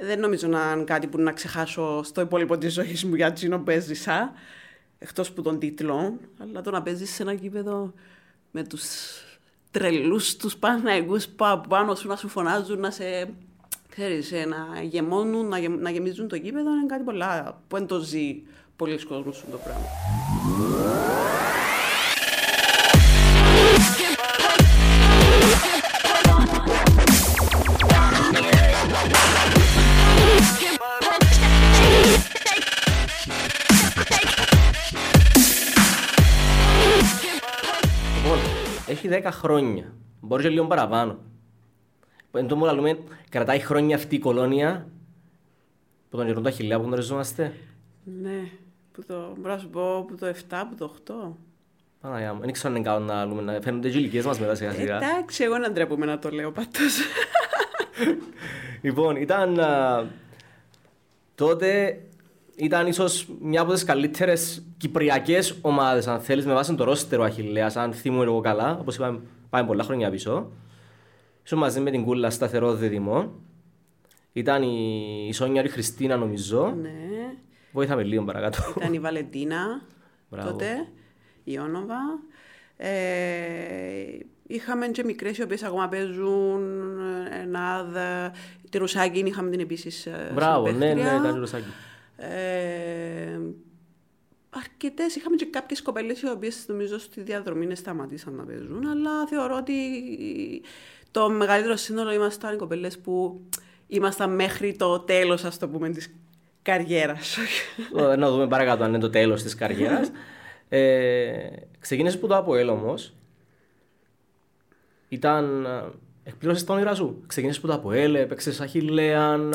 Δεν νομίζω να είναι κάτι που να ξεχάσω στο υπόλοιπο της ζωής μου, για τσίνο που έζησα, εκτός που τον τίτλο, αλλά το να παίζεις σε ένα γήπεδο με τους τρελούς, τους Παναθηναϊκούς πάνω σου να σου φωνάζουν, να σε, ξέρεις, να γεμώνουν, να γεμίζουν το γήπεδο, είναι κάτι πολλά που δεν το ζει πολλοί κόσμος σου το πράγμα. Έχει 10 χρόνια. Μπορεί και λίγο παραπάνω. Εν τω μεταξύ, κρατάει χρόνια αυτή η κολόνια που τον γεροντό Αχιλλέα που γνωριζόμαστε. Ναι, που το, μπορώ να σου πω, που το 7, που το 8. Παναγιά μου, δεν ξέρω αν είναι καλό να λέμε. Φαίνονται και οι ηλικίες μας μετά σιγά σιγά. Εντάξει, εγώ να ντρέπομαι να το λέω πάντως. Λοιπόν, ήταν. Τότε ήταν ίσως μια από τις καλύτερες κυπριακές ομάδες, αν θέλεις, με βάση το ρόστερο Αχιλλέας, αν θυμούμαι εγώ καλά, όπως είπαμε, πάμε πολλά χρόνια πίσω. Ήσουν μαζί με την Κούλα σταθερό δίδυμο. Ήταν η Σόνια, η Χριστίνα, νομίζω. Ναι. Βοήθαμε λίγο παρακάτω. Ήταν η Βαλεντίνα, τότε, η Όνοβα. Είχαμε και μικρές οι οποίες ακόμα παίζουν, ΕΝΑΔ, τη Ρουσάκη, είχαμε την επίσης. Μπράβο, ναι, ναι, ήταν η Ρουσάκη. Αρκετές, είχαμε και κάποιες κοπέλες οι οποίες νομίζω στη διαδρομή είναι σταματήσαν να παίζουν, αλλά θεωρώ ότι το μεγαλύτερο σύνολο ήμασταν οι κοπέλες που ήμασταν μέχρι το τέλος, ας το πούμε, της καριέρας. Να δούμε παρακάτω αν είναι το τέλος της καριέρας. Ξεκίνησες που το ΑΠΟΕΛ όμως ήταν. Εκπλήρωσες τα όνειρά σου. Ξεκίνησες που το ΑΠΟΕΛ, έπαιξες Αχιλλέαν,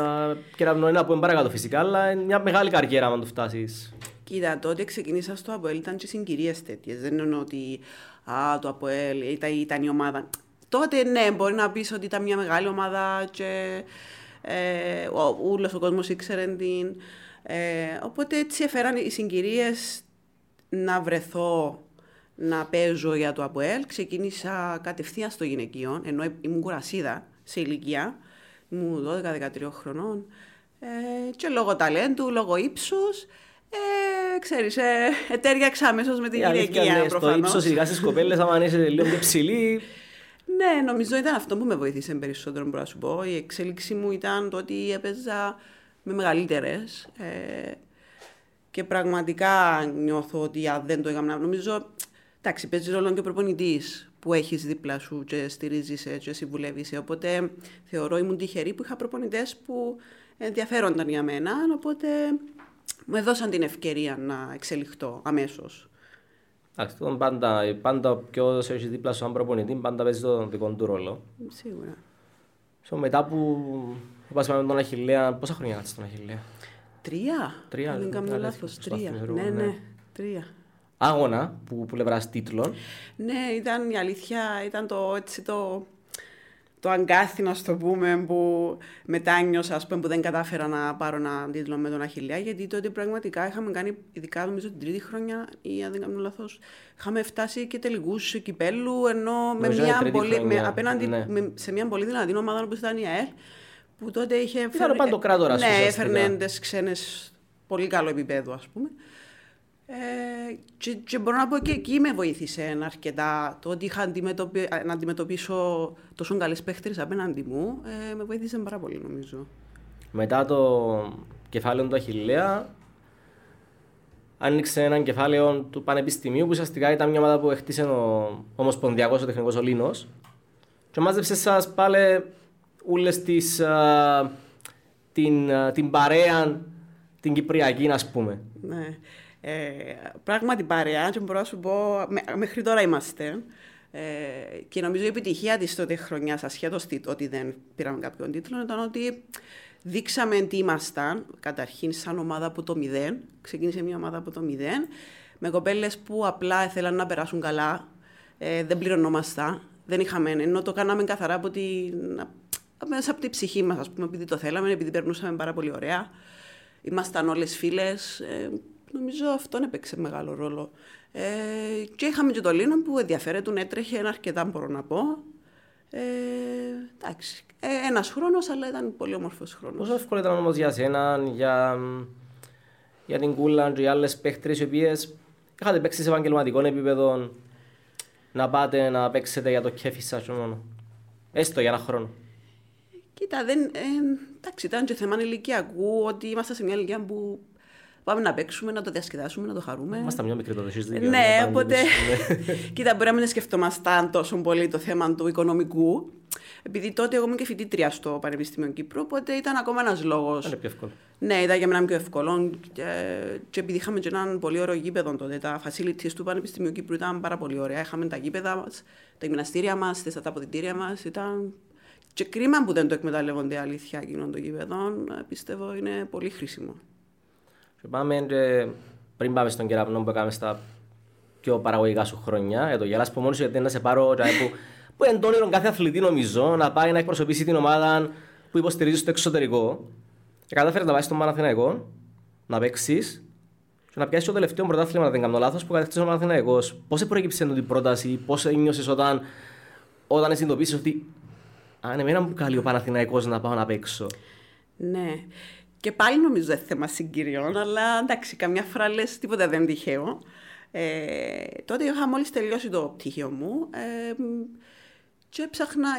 Κεραυνό, ένα που είναι παρακάτω φυσικά, αλλά είναι μια μεγάλη καριέρα αν το φτάσεις. Κοίτα, τότε ξεκίνησα στο ΑΠΟΕΛ, ήταν και συγκυρίες τέτοιες. Δεν είναι ότι το ΑΠΟΕΛ ήταν η ομάδα. Τότε ναι, μπορεί να πεις ότι ήταν μια μεγάλη ομάδα και όλος ο κόσμος ήξερε την. Οπότε έτσι έφεραν οι συγκυρίες να βρεθώ να παίζω για το ΑΠΟΕΛ. Ξεκίνησα κατευθείαν στο γυναικείο, ενώ ήμουν κουρασίδα σε ηλικία, ήμουν 12-13 χρονών και λόγω ταλέντου, λόγω ύψους, ξέρεις, ετέριαξα αμέσως με την γυναικεία προφανώς. Το ύψος, ειδικά στις κοπέλες, άμα είσαι λίγο πιο ψηλή. Ναι, νομίζω ήταν αυτό που με βοήθησε περισσότερο, μπορώ να σου πω. Η εξέλιξη μου ήταν το ότι έπαιζα με μεγαλύτερες. Και πραγματικά νιώθω ότι δεν το έκανα. Νομίζω, εντάξει, παίζει ρόλο και ο προπονητής που έχεις δίπλα σου και στηρίζεσαι και συμβουλεύεσαι. Οπότε θεωρώ ήμουν τυχερή που είχα προπονητές που ενδιαφέρονταν για μένα. Οπότε μου έδωσαν την ευκαιρία να εξελιχθώ αμέσως. Εντάξει, πάντα όποιος έχει δίπλα σου έναν προπονητή, πάντα παίζει τον δικό του ρόλο. Σίγουρα. Μετά που είπαμε με τον Αχιλλέα, πόσα χρόνια κάτσε τον Αχιλλέα? Τρία, δεν κάνω λάθος. Τρία. Άγωνα που πλευράς τίτλων. Ναι, ήταν η αλήθεια, ήταν το έτσι το αγκάθινο, ας το πούμε, που μετάνιωσα, ας πούμε, που δεν κατάφερα να πάρω έναν τίτλο με τον Αχιλλέα, γιατί τότε πραγματικά είχαμε κάνει, ειδικά νομίζω την τρίτη χρονιά, ή αν δεν κάνω λάθος, είχαμε φτάσει και τελικούς κυπέλου, ενώ σε μια πολύ δυνατή ομάδα όπως ήταν η ΑΕΛ, που τότε είχε έφερνε τις ξένες πολύ καλό επίπεδο, ας πούμε. Και μπορώ να πω και εκεί με βοήθησε αρκετά. Το ότι είχα να αντιμετωπίσω τόσο καλές παίχτες απέναντι μου, με βοήθησε πάρα πολύ, νομίζω. Μετά το κεφάλαιο του Αχιλλέα, άνοιξε έναν κεφάλαιο του Πανεπιστημίου, που ουσιαστικά ήταν μια ομάδα που χτίσε ο ομοσπονδιακός, ο τεχνικός ο Λίνος, και μάζεψε σας πάλι όλες την παρέα, την κυπριακή, ας πούμε. Ναι. Πράγματι παρέα, και μπορώ να σου πω, μέχρι τώρα είμαστε. Και νομίζω η επιτυχία της τότε χρονιάς, ασχέτως ότι δεν πήραμε κάποιον τίτλο, ήταν ότι δείξαμε τι ήμασταν. Καταρχήν, σαν ομάδα από το 0. Ξεκίνησε μια ομάδα από το 0, με κοπέλες που απλά ήθελαν να περάσουν καλά. Δεν πληρωνόμασταν. Δεν είχαμε, ενώ το κάναμε καθαρά από μέσα από την ψυχή μας, ας πούμε, επειδή το θέλαμε, επειδή περνούσαμε πάρα πολύ ωραία. Ήμασταν όλες φίλες. Νομίζω αυτό έπαιξε μεγάλο ρόλο. Και είχαμε και το Λίνο που ενδιαφέρεται, έτρεχε αρκετά, μπορώ να πω. Εντάξει, ένας χρόνος, αλλά ήταν πολύ όμορφος χρόνος. Πόσο εύκολο ήταν όμως για σένα, για την Κούλαντ, για άλλες παίχτρες οι οποίες είχατε παίξει σε επαγγελματικών επίπεδων, να πάτε να παίξετε για το κέφι σας μόνο, έστω για ένα χρόνο? Κοίτα, εντάξει, ήταν και θέμα ηλικιακού, ότι ήμασταν σε μια ηλικία που πάμε να παίξουμε, να το διασκεδάσουμε, να το χαρούμε. Ήμασταν μια μικρή τότε, εσείς δεν ναι, οπότε. Κοίτα, μπορεί να μην σκεφτόμασταν τόσο πολύ το θέμα του οικονομικού. Επειδή τότε εγώ ήμουν και φοιτήτρια στο Πανεπιστήμιο Κύπρου, οπότε ήταν ακόμα ένας λόγος. Ήταν πιο εύκολο. Ναι, ήταν για μένα πιο εύκολο. Και επειδή είχαμε και έναν πολύ ωραίο γήπεδο τότε, τα facilities του Πανεπιστημίου Κύπρου ήταν πάρα πολύ ωραία. Είχαμε τα γήπεδα μας, τα γυμναστήρια μας, τα αποδυτήρια μας. Ήταν και κρίμα που δεν το εκμεταλλεύονται αλήθεια εκείνων των γήπεδων. Πιστεύω είναι πολύ χρήσιμο. Πάμε, πριν πάμε στον Κεραυνό που έκαμε στα πιο παραγωγικά σου χρόνια, για το γελάς μόνος γιατί να σε πάρω που είναι το όνειρο κάθε αθλητή νομίζω να πάει να εκπροσωπήσει την ομάδα που υποστηρίζει στο εξωτερικό και κατάφερε να πάει στον Παναθηναϊκό, να παίξεις και να πιάσεις το τελευταίο πρωτάθλημα, να δεν κάνω λάθος, που κατέκτησε ο Παναθηναϊκός. Πώς προέκυψε την πρόταση, πώς ένιωσες όταν συνειδητοποίησες ότι αν εμένα μου καλεί ο Παναθηναϊκός να πάω να παίξω? Ναι. Και πάλι νομίζω δεν θέμα συγκυριών, αλλά εντάξει, καμιά φορά λες τίποτα δεν είναι τυχαίο. Τότε είχα μόλις τελειώσει το πτυχίο μου και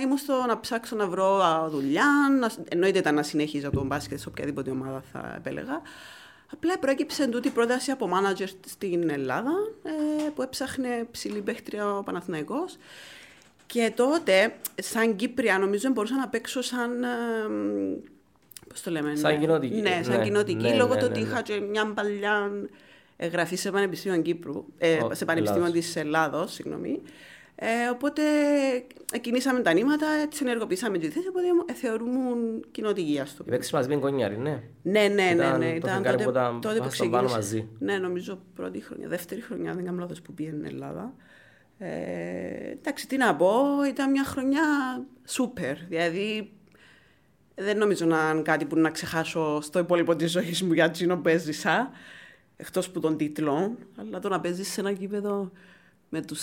ήμουν στο να ψάξω να βρω δουλειά. Εννοείται ήταν να συνεχίζω τον μπάσκετ σε οποιαδήποτε ομάδα θα επέλεγα. Απλά προέκυψε εντούτη πρόταση από μάνατζερ στην Ελλάδα που έψαχνε ψηλή παίχτρια ο Παναθηναϊκός. Και τότε, σαν Κύπρια, νομίζω μπορούσα να παίξω σαν. Πώς το λέμε, σαν κοινοτική. Ναι, σαν κοινοτική, λόγω του ότι είχα και μια παλιά εγγραφή σε Πανεπιστήμιο Κύπρου, σε Πανεπιστήμιο της Ελλάδος, συγγνώμη. Οπότε κινήσαμε τα νήματα, έτσι ενεργοποιήσαμε τη θέση, οπότε θεωρούμουν κοινοτική, ας το πούμε. Παίξεις μαζί με κονιάρι, ναι. Ναι. Ήταν τότε που ξεκίνησε. Ναι, νομίζω πρώτη χρονιά, δεύτερη χρονιά, δεν κάνω λάθος, που πήγαινε στην Ελλάδα. Εντάξει, τι να πω, ήταν μια χρονιά σούπερ. Δηλαδή, δεν νομίζω να είναι κάτι που να ξεχάσω στο υπόλοιπο της ζωής μου για τσίνο που έζησα, εκτός που των τίτλων, αλλά το να παίζεις σε ένα γήπεδο με τους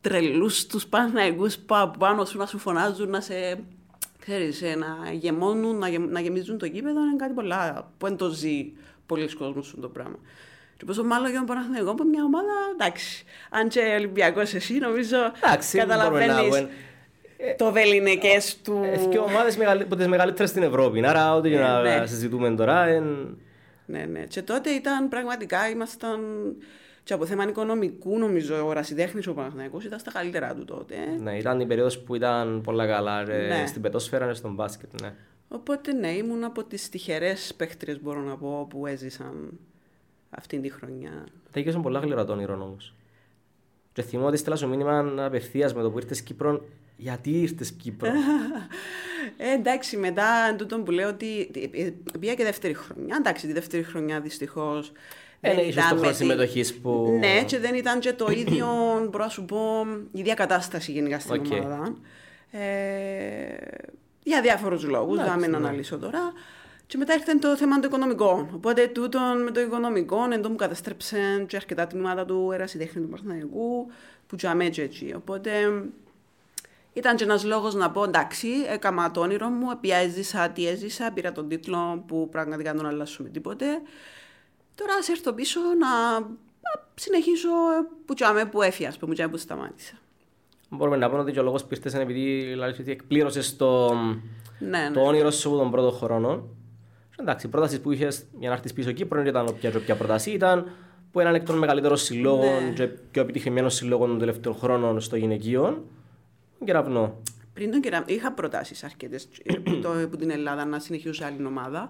τρελούς, τους Παναθηναϊκούς πάνω σου να σου φωνάζουν, να σε, ξέρεις, να γεμώνουν, να γεμίζουν το γήπεδο, είναι κάτι πολλά που δεν το ζει πολλοί κόσμος το πράγμα. Και πόσο μάλλον για τον Παναθηναϊκό από μια ομάδα, εντάξει, αν και Ολυμπιακός εσύ νομίζω καταλαβαίνεις. Το βεληνικές του. Και ομάδες από τις μεγαλύτερες στην Ευρώπη. Άρα, ό,τι να συζητούμε τώρα. Ναι. Και τότε ήταν πραγματικά, ήμασταν. Και από θέμα οικονομικού, νομίζω, ο ερασιτέχνης ο Παναθηναϊκός ήταν στα καλύτερά του τότε. Ναι, ήταν η περίοδος που ήταν πολλά καλά. Στην πετόσφαιρα, στον μπάσκετ. Ναι. Οπότε, ναι, ήμουν από τις τυχερές παίχτριες, μπορώ να πω, που έζησαν αυτήν τη χρονιά. Τα είχες πολλά γλυκά των όνειρων όμως. Και θυμώ ότι στέλνα σου μήνυμα απευθείας με το που ήρθες Κύπρο. Γιατί ήρθες Κύπρο? Εντάξει, μετά τούτο που λέω ότι πήγα και δεύτερη χρονιά. Εντάξει, τη δεύτερη χρονιά δυστυχώς. Ίσως το χρόνο συμμετοχής που. Ναι, και δεν ήταν και το ίδιο, μπορώ να σου πω, η ίδια κατάσταση γενικά στην ομάδα. Για διάφορους λόγους, να μην αναλύσω τώρα. Και μετά ήρθε το θέμα των οικονομικών. Οπότε τούτον με το οικονομικό εντό μου καταστρέψαν και αρκετά τμήματα του ερασιτέχνη του Παναθηναϊκού, που τζαμέ και έτσι. Οπότε ήταν και ένας λόγος να πω εντάξει, έκανα το όνειρο μου, έζησα τι έζησα, πήρα τον τίτλο που πραγματικά δεν τον αλλάσουμε τίποτε. Τώρα ας έρθω πίσω να συνεχίσω που τζαμέ που έφυγα, που τζαμέ που σταμάτησα. Μπορούμε να πούμε ότι και ο λόγος πήρθες είναι επειδή εκπλήρωσες το όνειρο σου των πρώτων χρόνων. Εντάξει, η πρόταση που είχε για να έρθει πίσω Κύπρο ήταν όποια πρόταση ήταν, που έναν εκ των μεγαλύτερων συλλόγων και πιο επιτυχημένων συλλόγων των τελευταίων χρόνων στο γυναικείο, τον Κεραυνό. Πριν τον Κεραυνό, είχα προτάσεις αρκετές από την Ελλάδα να συνεχίσω άλλη ομάδα.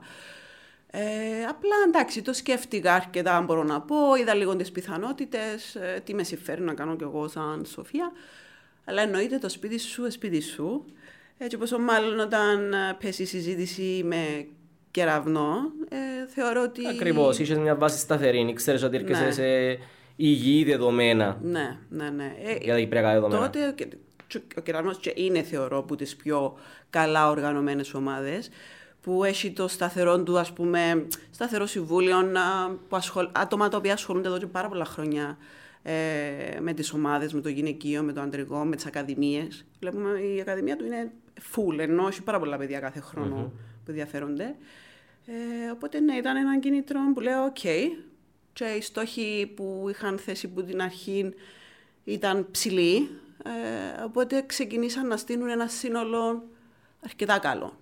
Απλά εντάξει, το σκέφτηκα αρκετά, αν μπορώ να πω. Είδα λίγο τις πιθανότητες, τι με συμφέρει να κάνω κι εγώ σαν Σοφία. Αλλά εννοείται το σπίτι σου, σπίτι σου. Έτσι, πόσο μάλλον όταν πέσει η συζήτηση με Κεραυνό, θεωρώ ότι. Ακριβώς, είσαι μια βάση σταθερή. Ξέρεις ότι έρχεσαι σε υγιή δεδομένα. Ναι. Για τα κυπριακά δεδομένα. Τότε ο Κεραυνός είναι, θεωρώ, από τις πιο καλά οργανωμένες ομάδες που έχει το σταθερό του, ας πούμε, σταθερό συμβούλιο, άτομα τα οποία ασχολούνται εδώ και πάρα πολλά χρόνια με τις ομάδες, με το γυναικείο, με το αντρικό, με τις ακαδημίες. Βλέπουμε η ακαδημία του είναι full, ενώ έχει πάρα πολλά παιδιά κάθε χρόνο που ενδιαφέρονται. Οπότε ναι, ήταν ένα κίνητρο που λέω «ΟΚ». Και οι στόχοι που είχαν θέσει από την αρχή ήταν ψηλοί, οπότε ξεκινήσαν να στείλουν ένα σύνολο αρκετά καλό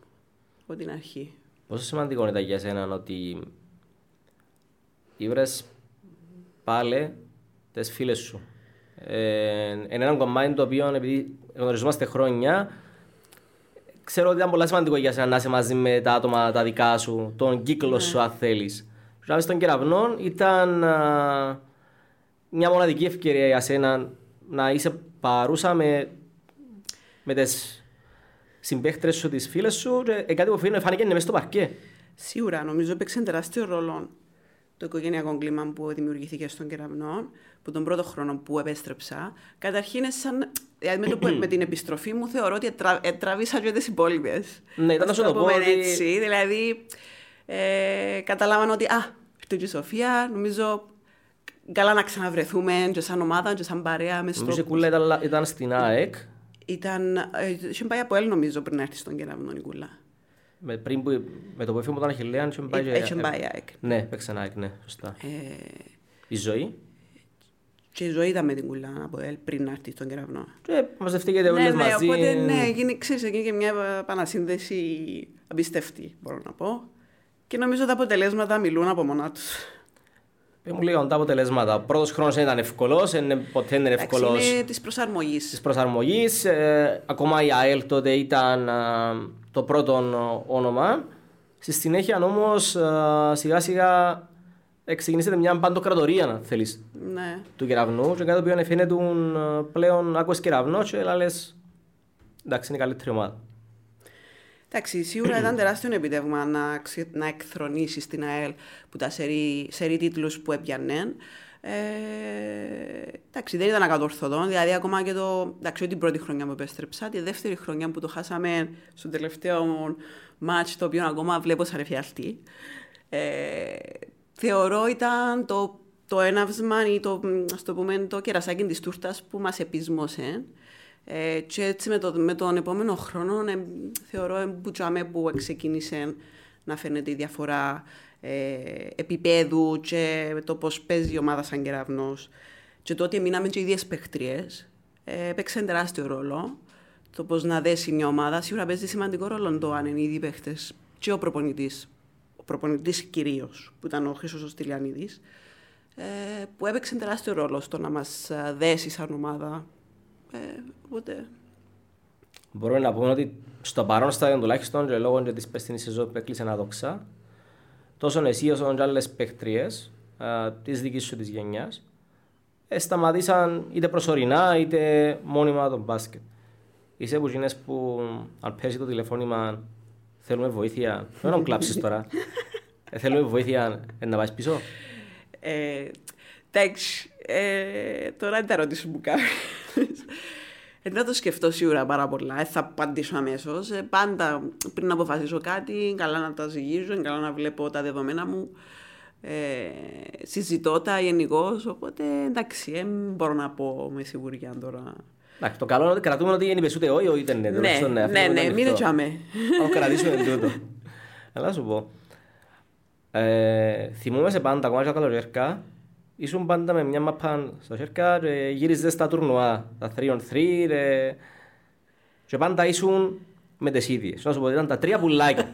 από την αρχή. Πόσο σημαντικό ήταν για σένα ότι ήβρες πάλι τις φίλες σου? Είναι ένα κομμάτι το οποίο, επειδή γνωριζόμαστε χρόνια, ξέρω ότι ήταν πολύ σημαντικό για σένα να είσαι μαζί με τα άτομα τα δικά σου, τον κύκλο σου αν θέλεις. Να στον Κεραυνών ήταν μια μοναδική ευκαιρία για σένα να είσαι παρούσα με τις συμπαίχτρες σου, τις φίλες σου, κάτι που φάνηκε μέσα στο παρκέ. Σίγουρα, νομίζω έπαιξε τεράστιο ρόλο το οικογενειακό κλίμα που δημιουργήθηκε στον Κεραυνό, που τον πρώτο χρόνο που επέστρεψα. Καταρχήν, με την επιστροφή μου, θεωρώ ότι τραβήσα και τις υπόλοιπες. Ναι, ήταν να σου το πω. Έτσι, δηλαδή, καταλάβαμε ότι ήρθε και η Σοφία, νομίζω καλά να ξαναβρεθούμε και σαν ομάδα και σαν παρέα. Νομίζω η Κούλα ήταν στην ΑΕΚ. Είχε πάει από ΑΠΟΕΛ νομίζω πριν να έρθει στον Κεραυνό η Κούλα. Με το που έφυγε από τον Αχιλλέα, είχε πάει ΑΕΚ. Ναι, παίξε ΑΕΚ, ναι, σωστά. Η Ζωή. Και η Ζωή ήταν με την Κούλα από ΑΠΟΕΛ πριν να έρθει στον Κεραυνό. Και μαζευτήκατε όλες μαζί. Οπότε ναι, έγινε και μια επανασύνδεση απίστευτη, μπορώ να πω. Και νομίζω τα αποτελέσματα μιλούν από μόνα τους. Μου λέγανε τα αποτελέσματα. Ο πρώτος χρόνος δεν ήταν εύκολος, ποτέ δεν είναι εύκολος. Είναι της προσαρμογής. Ακόμα η ΑΕΛ τότε ήταν το πρώτο όνομα. Στη συνέχεια όμως σιγά σιγά ξεκινήσετε μια παντοκρατορία, αν θέλεις, του Κεραυνού. Και κάτι το οποίο φαίνεται πλέον άκουες Κεραυνό και λες εντάξει, είναι καλύτερη ομάδα. Εντάξει, σίγουρα ήταν τεράστιο επιτεύγμα να εκθρονήσεις την ΑΕΛ που τα σερί τίτλους που έπιανε. Εντάξει, δεν ήταν ακατορθωτό. Δηλαδή, ακόμα και την πρώτη χρονιά που επέστρεψα, τη δεύτερη χρονιά που το χάσαμε στο τελευταίο μάτς, το οποίο ακόμα βλέπω σαν εφιάλτη, θεωρώ ήταν το έναυσμα ή το κερασάκι της τούρτας που μας επισμώσε. Και έτσι με τον επόμενο χρόνο θεωρώ που ξεκίνησε να φαίνεται η διαφορά επίπεδου και το πώς παίζει η ομάδα σαν Κεραυνός και το ότι μείναμε και οι ίδιες παίκτριες παίξε τεράστιο ρόλο. Το πώς να δέσει μια ομάδα σίγουρα παίζει σημαντικό ρόλο, το αν είναι οι ίδιοι παίκτες και ο προπονητής, κυρίως που ήταν ο Χρήστος Στυλιανίδης, που έπαιξε τεράστιο ρόλο στο να μας δέσει σαν ομάδα. Οπότε μπορούμε να πούμε ότι στο παρόν στάδιο τουλάχιστον και λόγω της πέστινης σεζόν που έκλεισε ένα δόξα, τόσο εσύ όσο και άλλες παίκτριες της δικής σου της γενιάς σταματήσαν είτε προσωρινά είτε μόνιμα τον μπάσκετ. Είσαι που γίνες που αν πέσει το τηλεφώνημα θέλουμε βοήθεια, δεν να μου κλάψεις τώρα, θέλουμε βοήθεια να πάει πίσω. Εντάξει, τώρα είναι τα ερώτηση που κάνεις. Δεν το σκεφτώ σίγουρα πάρα πολλά. Θα απαντήσω αμέσως. Πάντα πριν να αποφασίσω κάτι, καλά να τα ζυγίζω, καλά να βλέπω τα δεδομένα μου. Συζητώ τα γενικώς. Οπότε εντάξει, μπορώ να πω με σιγουριά τώρα. Εντάξει, το καλό είναι ότι κρατούμε ότι είναι ούτε όχι, ούτε ναι. Ναι, μην το τσάμε. Θα κρατήσουμε τούτο. Αλλά σου πω. Θυμούμε σε πάντα, ακόμα και τα καλοκαιρικά, ήσουν πάντα με μια μαπά στο χέρκα, γύριζες στα τουρνουά, τα 3-on-3 και πάντα ήσουν με τις ίδιες. Να σου πω, ήταν τα τρία πουλάκια.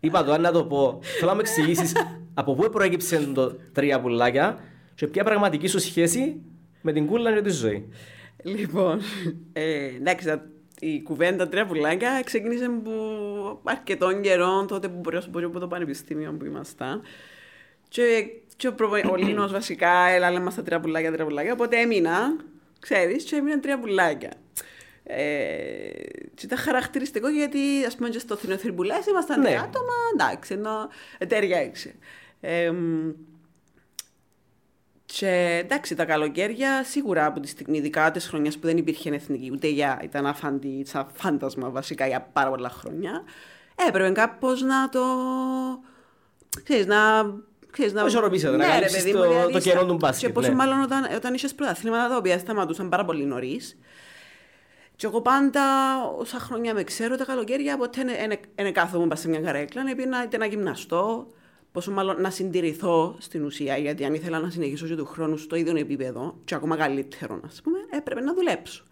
Είπα το αν να το πω, θέλω να με εξηγήσεις από πού προέκυψε το τρία πουλάκια και ποια πραγματική σου σχέση με την Κούλα και τη Ζωή. Λοιπόν, εντάξει, η κουβέντα τρία πουλάκια ξεκίνησε από αρκετών καιρών, τότε που μπορούσα από το πανεπιστήμιο που ήμασταν. Και ο Λίνος βασικά έλα μας τα τρία πουλάκια, οπότε έμεινα, ξέρεις, και έμεινα τρία πουλάκια. Και ήταν χαρακτηριστικό γιατί, ας πούμε, και στο Θρυνοθυρμπουλές ήμασταν τρία άτομα, εντάξει, ενώ ταιριάξε. Και εντάξει, τα καλοκαίρια σίγουρα από τη στιγμή, ειδικά τις χρονιές που δεν υπήρχε εθνική, ούτε για, ήταν αφάντη, σαν φάντασμα βασικά για πάρα πολλά χρόνια, έπρεπε κάπως να το, ξέρεις, να ισορροπήσετε, να καλύψεις το καιρό του μπάσκετ. Και πόσο μάλλον όταν είχες πρωταθλήματα τα οποία σταματούσαν πάρα πολύ νωρίς. Και εγώ πάντα, όσα χρόνια με ξέρω, τα καλοκαίρια ποτέ δεν κάθομαι σε μια καρέκλα, είτε να γυμναστώ, πόσο μάλλον να συντηρηθώ στην ουσία, γιατί αν ήθελα να συνεχίσω και του χρόνου στο ίδιο επίπεδο, και ακόμα καλύτερο, ας πούμε, έπρεπε να δουλέψω.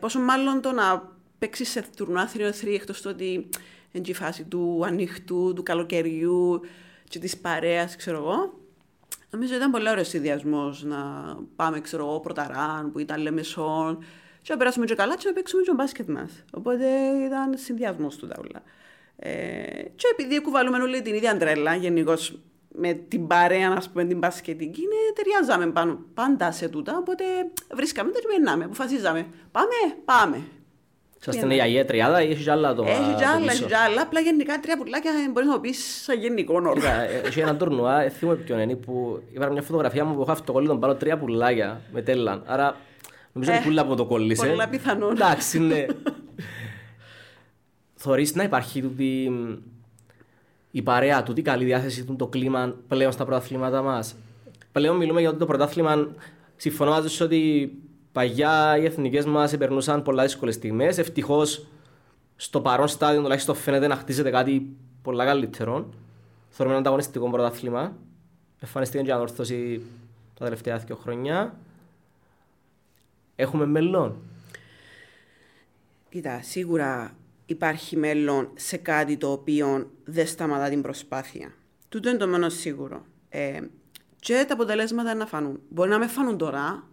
Πόσο μάλλον το να παίξεις σε τουρνουάθλιο 3, εκτός το ότι είναι η φάση του ανοιχτού, του καλοκαιριού και της παρέας, ξέρω εγώ. Νομίζω ήταν πολύ ωραίος συνδυασμός να πάμε, ξέρω εγώ, Πρωταράν, που ήταν Λεμεσόν, και να περάσουμε και καλά και να παίξουμε και ο μπάσκετ μας. Οπότε ήταν συνδυασμός του ταύλα. Και επειδή κουβαλούμε όλη την ίδια τρέλα, γενικώς με την παρέα, ας πούμε, την μπασκετική, ταιριάζαμε πάνω, πάντα σε τούτα. Οπότε βρίσκαμε τότε και περνάμε, αποφασίζαμε. Πάμε. Σας ήταν η ΑΕΛ τριάδα ή έχεις άλλα άτομα? Έχεις άλλα, απλά γενικά τρία πουλάκια μπορείς να το πεις σαν γενικό όργανο. Έχει έναν τουρνουά, θυμούμαι ποιον είναι, που είπα μια φωτογραφία μου που είχα αυτοκολλήτων πάνω τρία πουλάκια με τέλλαν. Άρα νομίζω ότι πουλά που το κόλλησε. Πολλά πιθανόν. Εντάξει, ναι. Θεωρείς να υπάρχει τούτη η παρέα, τούτη καλή διάθεση, το κλίμα πλέον στα πρωταθλήματα μας? Πλέον μιλούμε για το πρωτάθλημα. Συμφωνώ μαζί ότι παγιά οι εθνικές μας περνούσαν πολλά δύσκολες στιγμές. Ευτυχώς στο παρόν στάδιο τουλάχιστον φαίνεται να χτίζεται κάτι πολλά καλύτερο. Θεωρούμε ένα ανταγωνιστικό πρωτάθλημα. Εμφανίστηκε και η Ανόρθωση τα τελευταία 2 χρόνια. Έχουμε μέλλον? Κοίτα, σίγουρα υπάρχει μέλλον σε κάτι το οποίο δεν σταματά την προσπάθεια. Τούτο είναι το μόνο σίγουρο. Και τα αποτελέσματα να φανούν. Μπορεί να με φανούν τώρα,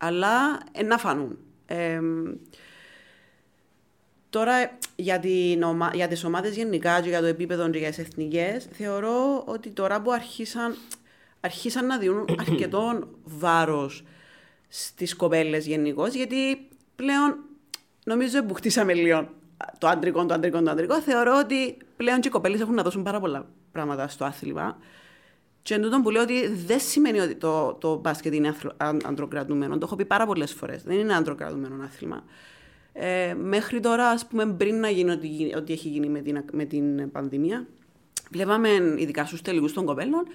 αλλά να φανούν. Τώρα για τις ομάδες γενικά και για το επίπεδο και για τις εθνικές, θεωρώ ότι τώρα που αρχίσαν να δίνουν αρκετό βάρος στις κοπέλες γενικώς, γιατί πλέον νομίζω που χτίσαμε λίγο το αντρικό, θεωρώ ότι πλέον και οι κοπέλες έχουν να δώσουν πάρα πολλά πράγματα στο άθλημα. Και εν τούτον που λέω ότι δεν σημαίνει ότι το μπάσκετ είναι ανδροκρατούμενο. Το έχω πει πάρα πολλές φορές. Δεν είναι ανδροκρατούμενο άθλημα. Μέχρι τώρα, ας πούμε, πριν να γίνει ό,τι έχει γίνει με την πανδημία, βλέπαμε ειδικά στους τελικούς των κοπέλων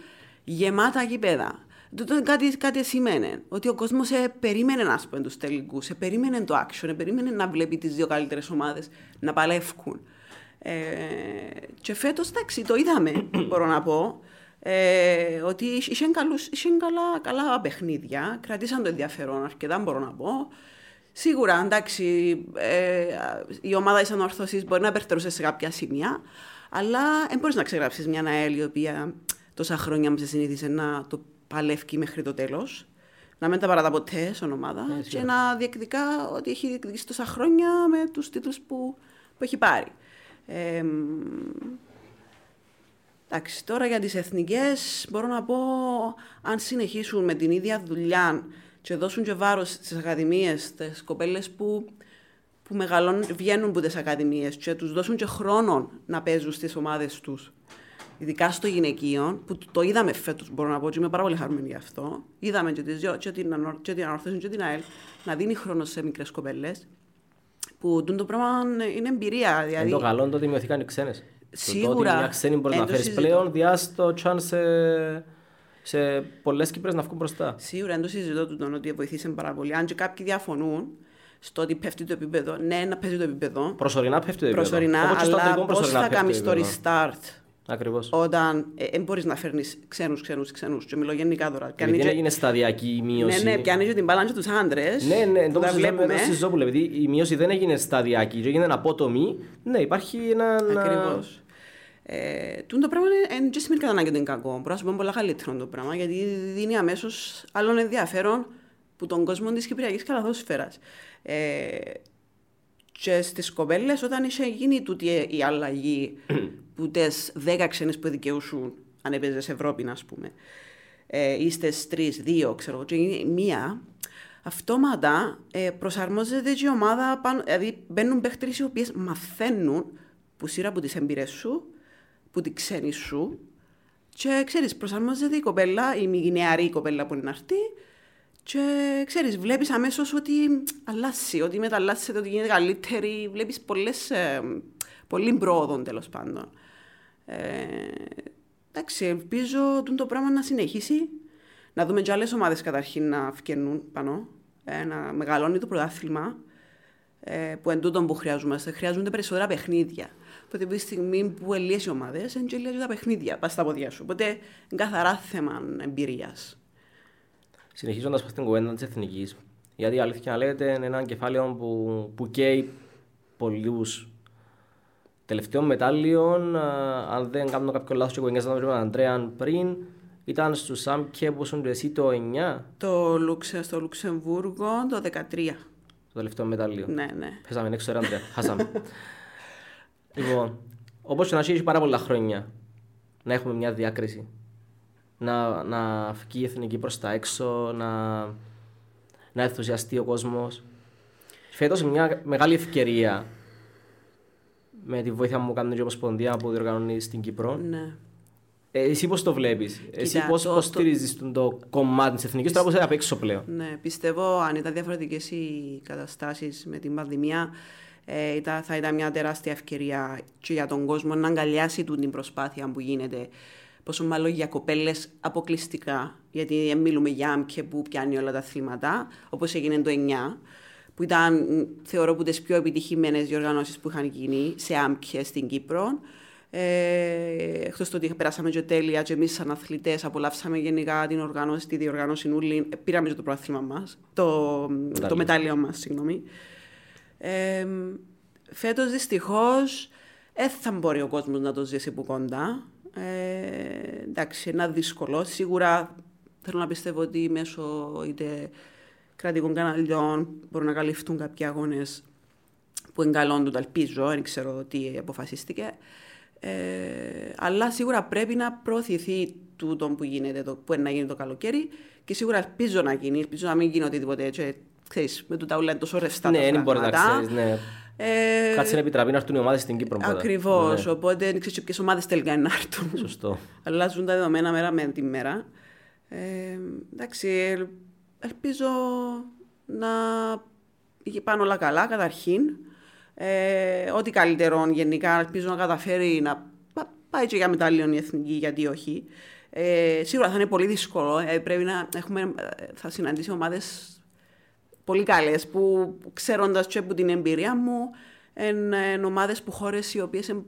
γεμάτα γήπεδα. Τούτο κάτι σημαίνει. Ότι ο κόσμος περίμενε, ας πούμε, τους τελικούς, περίμενε το action, περίμενε να βλέπει τις δύο καλύτερες ομάδες να παλεύουν. Και φέτος, εντάξει, το είδαμε, μπορώ να πω. Ότι είχαν καλά παιχνίδια, κρατήσαν το ενδιαφέρον αρκετά, μπορώ να πω. Σίγουρα, εντάξει, η ομάδα της Ανόρθωσης μπορεί να περτερούσε σε κάποια σημεία, αλλά δεν μπορείς να ξεγράψεις μια ΑΕΛ η οποία τόσα χρόνια μου σε συνήθισε να το παλεύει μέχρι το τέλος, να μην τα παρατά ποτέ σαν ομάδα και να διεκδικά ότι έχει διεκδικήσει τόσα χρόνια με τους τίτλους που έχει πάρει. Εντάξει, τώρα για τις εθνικές μπορώ να πω, αν συνεχίσουν με την ίδια δουλειά και δώσουν και βάρος στις ακαδημίες, στις κοπέλες που μεγαλώνουν, βγαίνουν από τις ακαδημίες και τους δώσουν και χρόνο να παίζουν στις ομάδες τους, ειδικά στο γυναικείο, που το είδαμε φέτος, μπορώ να πω, και είμαι πάρα πολύ χαρούμενη γι' αυτό. Είδαμε και την Ανόρθωση και την ΑΕΛ να δίνει χρόνο σε μικρές κοπέλες, που το πράγμα είναι εμπειρία. Δηλαδή... το καλό το ότι μειωθήκαν οι ξένες. Σίγουρα. Μια ξένη μπορεί να φέρει πλέον διάστο chance σε πολλές Κύπρες να βγουν μπροστά. Σίγουρα, εν το συζητώ τούτον ότι βοηθήσει πάρα πολύ. Αν και κάποιοι διαφωνούν στο ότι πέφτει το επίπεδο, ναι, να παίζει το επίπεδο. Προσωρινά πέφτει το επίπεδο. Αλλά πώς θα κάνεις το restart? Ακριβώς. Όταν μπορείς να φέρνεις ξένους. Και μιλώ γενικά τώρα. Γιατί δεν έγινε σταδιακή η μείωση. Ναι, πιάνει και την μπάλαντσα τους άντρες. Ναι, εντός της Ζόπουλου. Επειδή η μείωση δεν έγινε σταδιακή, έγινε απότομη. Ναι, υπάρχει ένα. Ακριβώς. Τούν το πράγμα είναι και σημαίνει κατά να είναι κακό. Μπορώ να σου πω πολλά καλύτερο το πράγμα, γιατί δίνει αμέσως άλλον ενδιαφέρον που τον κόσμο της κυπριακής καλαθόσφαιρας. Και στις κοπέλες, όταν είχε γίνει τούτη η αλλαγή που τις 10 ξένες που δικαιούσουν, αν έπαιζες Ευρώπη, ας πούμε, ή στις 3-2, ξέρω, και γίνει μία, αυτόματα προσαρμόζεται και η ομάδα πάνω, δηλαδή μπαίνουν παίχτες οι οποίες μαθαίνουν που σειρά από τις εμπειρές σου, που τη ξένη σου, και ξέρεις, προσαρμόζεται η κοπέλα, η νεαρή κοπέλα που είναι αυτή, και ξέρεις, βλέπεις αμέσως ότι αλλάζει, ότι μεταλλάσσεται, ότι γίνεται καλύτερη, βλέπεις πολλή πρόοδο τέλος πάντων. εντάξει, ελπίζω το πράγμα να συνεχίσει. Να δούμε και άλλες ομάδες καταρχήν να φκαινούν πάνω. Να μεγαλώνει το πρωτάθλημα. Που εντούτον που χρειάζομαστε. Χρειάζονται περισσότερα παιχνίδια. Οπότε από τη στιγμή που ελίες οι ομάδες, εντελειάζει τα παιχνίδια. Πας στα ποδιά σου. Οπότε είναι καθαρά θέμα εμπειρίας. Συνεχίζοντας την κουβέντα της Εθνικής, γιατί η αλήθεια λέτε είναι ένα κεφάλαιο που καίει πολλούς τελευταίων μετάλλιων. Αν δεν κάνω κάποιο λάθος, και κουβέντιαζα με τον Ανδρέα πριν, ήταν στους ΣΑΜΚΕ που ήσουν εσύ το 9. Στο Λουξεμβούργο το 13. Το τελευταίο μετάλλιο. Ναι, ναι. Πέσαμε έξω, ρε Ανδρέα. Χάσαμε. Λοιπόν, όπως και να έχει πάρα πολλά χρόνια να έχουμε μια διάκριση. Να φκεί η Εθνική προς τα έξω, να ενθουσιαστεί ο κόσμος. Φέτος μια μεγάλη ευκαιρία με τη βοήθεια μου κάνει η Ομοσπονδία που διοργανώνει στην Κύπρο. Ναι. Εσύ πώς το βλέπεις, εσύ πώς υποστηρίζεις το κομμάτι της Εθνικής τώρα που είσαι απ' έξω πλέον? Ναι, πιστεύω αν ήταν διαφορετικές οι καταστάσεις με την πανδημία, θα ήταν μια τεράστια ευκαιρία και για τον κόσμο να αγκαλιάσει την προσπάθεια που γίνεται. Πόσο μάλλον για κοπέλες αποκλειστικά, γιατί μιλούμε για άμκε που πιάνει όλα τα αθλήματα, όπως έγινε το 9, που ήταν, θεωρώ, που τις πιο επιτυχημένες διοργανώσεις που είχαν γίνει σε άμκε στην Κύπρο. Εκτός το ότι περάσαμε και τέλεια και εμείς σαν αθλητές απολαύσαμε γενικά την οργάνωση, τη διοργάνωση νουλή, πήραμε και το πρωτάθλημα μας, το μετάλλιο μας, συγγνώμη. Φέτος δυστυχώς δεν θα μπορεί ο κόσμος να το ζήσει που κοντά. Εντάξει, ένα δύσκολο. Σίγουρα θέλω να πιστεύω ότι μέσω είτε κρατικών καναλιών μπορούν να καλυφθούν κάποιοι αγώνες που εγκαλώνουν, το ελπίζω, δεν ξέρω τι αποφασίστηκε. Αλλά σίγουρα πρέπει να προωθηθεί τούτο που γίνεται, που είναι να γίνει το καλοκαίρι, και σίγουρα ελπίζω να γίνει, ελπίζω να μην γίνει οτιδήποτε έτσι, ξέρεις, με το ταούλα είναι τόσο ρευστά. Ναι, δεν μπορεί να ξέρεις, ναι. Κάτσε να επιτραπεί να έρθουν οι ομάδες στην Κύπρο. Ακριβώς, ναι. Οπότε δεν ξέρεις ποιες ομάδες τελικά να έρθουν. Σωστό. Αλλάζουν τα δεδομένα μέρα με τη μέρα. Εντάξει, ελπίζω να πάνε όλα καλά καταρχήν. Ό,τι καλύτερο γενικά, ελπίζω να καταφέρει να πάει και για μετάλλιον η Εθνική, γιατί όχι. Σίγουρα θα είναι πολύ δύσκολο. Πρέπει να θα συναντήσει ομάδες πολύ καλές που, ξέροντας και από την εμπειρία μου, είναι ομάδες που χώρες οι οποίες είναι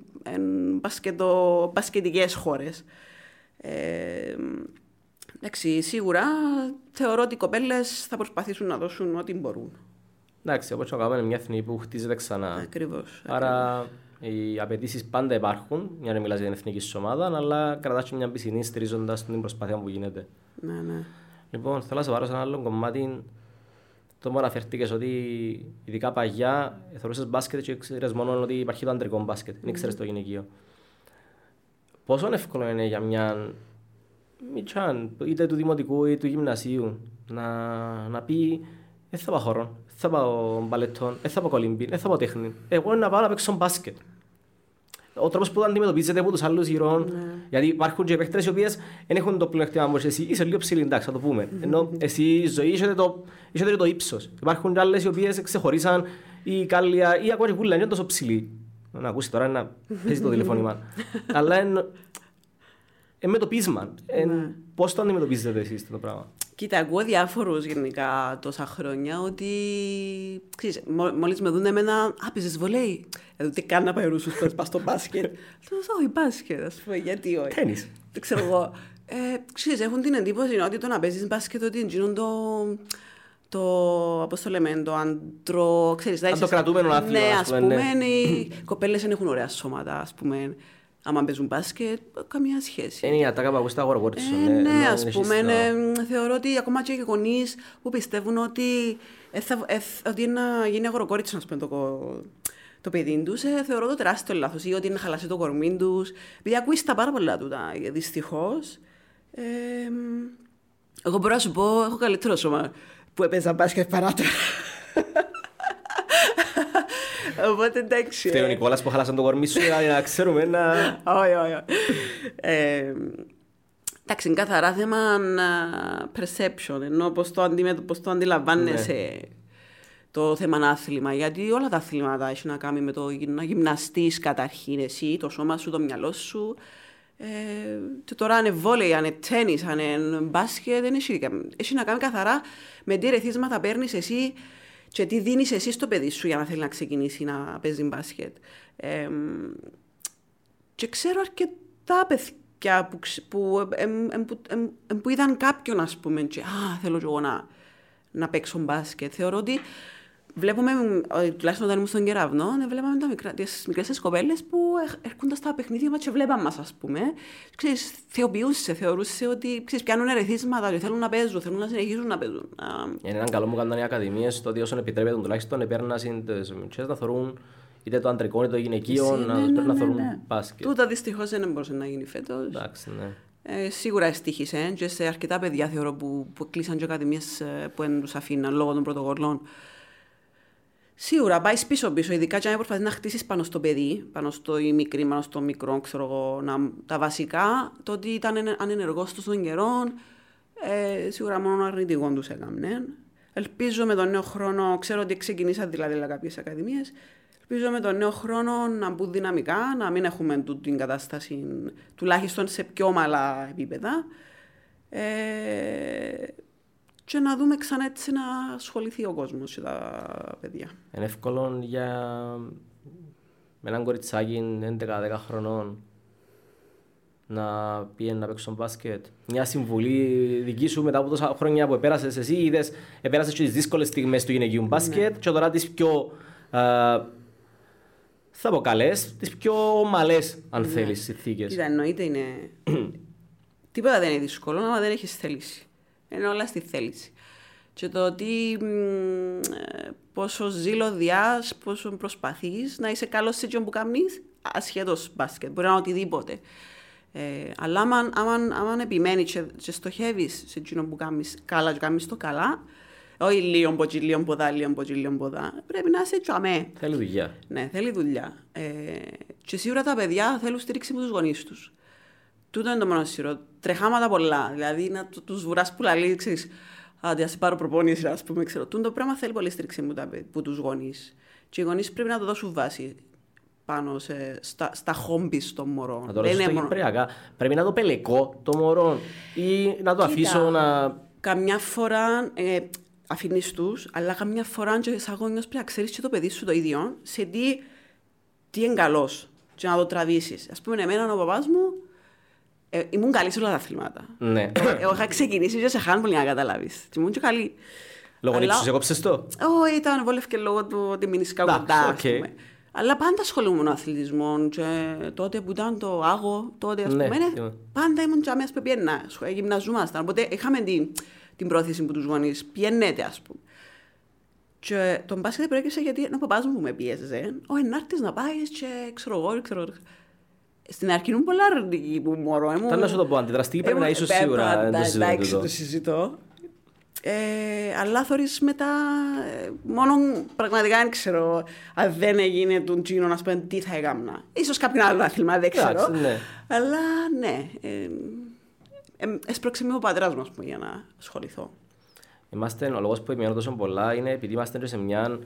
μπασκετικές χώρες. Εντάξει, σίγουρα θεωρώ ότι οι κοπέλες θα προσπαθήσουν να δώσουν ό,τι μπορούν. Εντάξει, όπως το κάνουμε, είναι μια εθνική που χτίζεται ξανά. Ακριβώς. Άρα οι απαιτήσεις πάντα υπάρχουν, μια να μιλάς για την εθνική σου ομάδα, αλλά κρατάς μια πισινή στηρίζοντας την προσπάθεια που γίνεται. Ναι, ναι. Λοιπόν, θέλω να σε πάρω σε ένα άλλο κομμάτι. Το μου αναφέρθηκες ότι ειδικά παγιά θεωρούσες μπάσκετ και ξέρεις μόνο ότι υπάρχει το αντρικό μπάσκετ, δεν ξέρεις το γυναικείο. Πόσο εύκολο είναι για μια μητσάν, είτε του δημοτικού είτε του γυμνασίου, να πει «Δεν θα πάω χορόν, δεν θα πάω μπαλετόν, δεν θα πάω κολύμπιν, δεν θα πάω τέχνη, εγώ να πάω να παίξω μπάσκετ». Ο τρόπος που αντιμετωπίζεται από τους άλλους γύρω, γιατί υπάρχουν και παίκτες οι οποίες δεν έχουν το πλεονέκτημα όπως εσύ, είσαι λίγο ψηλή, εντάξει, θα το πούμε. Ενώ εσύ η ζωή είσαι το ύψος. Υπάρχουν και άλλες οι οποίες ξεχωρίσαν, η κάλλια ή ακόμα η γούλα, είναι τόσο ψηλή. Να ακούσει τώρα να παίζει το τηλεφώνημα. Αλλά είναι με το πείσμα. Πώς το αντιμετωπίζετε εσείς το πράγμα? Κοίτα, ακούω διάφορους γενικά τόσα χρόνια ότι, ξέρεις, μόλις με δουν εμένα, «Άπαιζες βολέι?» Εδώ τι κάνω να πάει ρούσους, πας στο μπάσκετ. Όχι, μπάσκετ, ας πούμε, γιατί όχι. Τένις. Δεν ξέρω εγώ. Ξέρεις, έχουν την εντύπωση ότι το να παίζεις μπάσκετ, ότι είναι πώς το λέμε, το αντρο, ξέρεις. Αν το κρατούμενο άθλημα, ας πούμε. Οι κοπέλες δεν έχουν ωραία σώματα, ας πούμε. Αν παίζουν μπάσκετ, καμία σχέση. Είναι η ατάκα που ακούσατε αγοργόρισον. Ναι, ας πούμε, θεωρώ ότι ακόμα και οι γονείς που πιστεύουν ότι είναι να γίνει αγοργόρισον το παιδί τους, θεωρώ το τεράστιο λάθος, ή ότι είναι να χαλάσει το κορμί τους. Επειδή ακούεις τα πάρα πολλά τούτα, δυστυχώς. Εγώ μπορώ να σου πω, έχω καλύτερο σώμα που έπαιζα μπάσκετ παρά τώρα. Οπότε εντάξει. Φταίει ο Νικόλας που χαλάσαν το κορμί σου, να ξέρουμε ένα. Όχι. Εντάξει, είναι καθαρά θέμα perception, ενώ πώς το αντιλαμβάνεσαι το θέμα άθλημα. Γιατί όλα τα αθλήματα έχουν να κάνουν με το να γυμναστείς καταρχήν εσύ, το σώμα σου, το μυαλό σου. Και τώρα αν είναι βόλεϊ, αν είναι τένις, αν είναι μπάσκετ, δεν έχει να κάνει καθαρά με τι ρεθίσματα παίρνεις εσύ και τι δίνεις εσύ στο παιδί σου για να θέλει να ξεκινήσει να παίζει μπάσκετ. Και ξέρω αρκετά παιδιά που είδαν κάποιον, ας πούμε, και θέλω και εγώ να παίξω μπάσκετ. Θεωρώ ότι βλέπουμε, τουλάχιστον όταν ήμουν στον Κεραυνό, βλέπαμε τις μικρές κοπέλες που έρχονταν στα παιχνίδια μας και βλέπαν μας, ας πούμε. Ξέρεις, θεωρούσε ότι πιάνουν ερεθίσματα και θέλουν να παίζουν, θέλουν να συνεχίζουν να παίζουν. Είναι έναν καλό μου κάνουν οι ακαδημίες, το ότι όσον επιτρέπεται τουλάχιστον επέρνασαν τις μικρές να θεωρούν είτε το αντρικό είτε το γυναικείο, να θεωρούν μπάσκετ. Τούτα δυστυχώς δεν μπορούσε να γίνει φέτος. Εντάξει, ναι. Σίγουρα εστίχησε και σε αρκετά παιδιά θεωρώ που κλείσαν και ακαδημίες που δεν τους αφήναν λόγω των πρωτοκολλών. Σίγουρα πάει πίσω-πίσω, ειδικά και αν προσπαθεί να χτίσει πάνω στο παιδί, πάνω στο μικρό, πάνω στο μικρό, ξέρω εγώ, τα βασικά, το ότι ήταν ανενεργός των καιρών, σίγουρα μόνο αρνητικό τους έκαναν. Ελπίζω με τον νέο χρόνο, ξέρω ότι ξεκινήσαν δηλαδή κάποιες ακαδημίες, ελπίζω με τον νέο χρόνο να μπουν δυναμικά, να μην έχουμε την κατάσταση τουλάχιστον σε πιο ομαλά επίπεδα. Και να δούμε ξανά έτσι να ασχοληθεί ο κόσμος και τα παιδιά. Είναι εύκολο με έναν κοριτσάκι 11-10 χρονών να πιένει να παίξει μπάσκετ. Μια συμβουλή δική σου μετά από τόσα χρόνια που πέρασες εσύ, είδες, πέρασες και τις δύσκολες στιγμές του γυναικείου μπάσκετ, ναι. Και τώρα τις πιο, θα πω καλές, τις πιο ομαλές, αν ναι. Θέλεις, συνθήκες. Κοίτα, εννοείται είναι... Τίποτα δεν είναι δύσκολο, αλλά δεν έχεις θέληση. Είναι όλα στη θέληση. Και το ότι πόσο ζήλωδιας, πόσο προσπαθείς να είσαι καλός σε ποιον που κάνεις, ασχέτως μπάσκετ, μπορεί να είναι οτιδήποτε. Αλλά άμα επιμένεις και στοχεύεις σε ποιον που κάνεις καλά και κάνεις το καλά, όχι λίγο ποτζιλίον ποδά, πρέπει να είσαι τσαμέ. Θέλει δουλειά. Ναι, θέλει δουλειά. Και σίγουρα τα παιδιά θέλουν στήριξη από τους γονείς τους. Τούτο είναι το μόνο σειρό. Τρεχάματα πολλά. Δηλαδή να του βουρά που λαλεί, ξέρεις, άντε ας πάρω προπόνηση, ας πούμε, ξέρω. Τούτο πράγμα θέλει πολύ στήριξη από τους γονείς. Και οι γονείς πρέπει να το δώσουν βάση πάνω στα χόμπις των μωρών. Να το ρωτήσω κυπριακά. Πρέπει να το πελεκώ το μωρό ή να το αφήσω να... Καμιά φορά αφήνεις τους, αλλά καμιά φορά και σαν γονιός πρέπει να ξέρεις και το παιδί σου το ίδιο σε τι είναι καλός και να το τραβήσεις. Ας πούμε, εμένα ο παπάς μου. Ήμουν καλή σε όλα τα αθλήματα. Ναι. Εγώ είχα ξεκινήσει και σε χάνβολη να καταλάβεις. Ήμουν και καλή. Λόγω νύψους έκοψες το. Όχι, ήταν βόλευ και λόγω του ότι μηνυσικά κοντά. Αλλά πάντα ασχολούμαι με αθλητισμό. Τότε που ήταν το άγο, τότε ας πούμε, πάντα ήμουν και αμέσως πιένα. Γυμναζούμασταν. Οπότε είχαμε την πρόθεση που τους γονείς. Πιένετε, ας πούμε. Και τον μπάσκετ προέκυψε γιατί ο παπάς μου που με πίεζε. Ο ενάρτης να πάει και ξέρω. Στην αρχή μου πολλά αρνητική που μωρό. Θέλω να σου το πω, αντιδραστική πρέπει να είσαι σίγουρα. Εντάξει, το συζητώ. Αλλά θωρείς μετά, μόνο πραγματικά δεν ξέρω αν δεν έγινε τον τσίνο να σου πέντε τι θα έκανα. Ίσως κάποιο άλλο άθλημα, δεν ξέρω. Αλλά ναι, έσπρωξε με ο πατέρας μου για να ασχοληθώ. Ο λόγος που εμείνω τόσο πολλά είναι επειδή είμαστε σε μια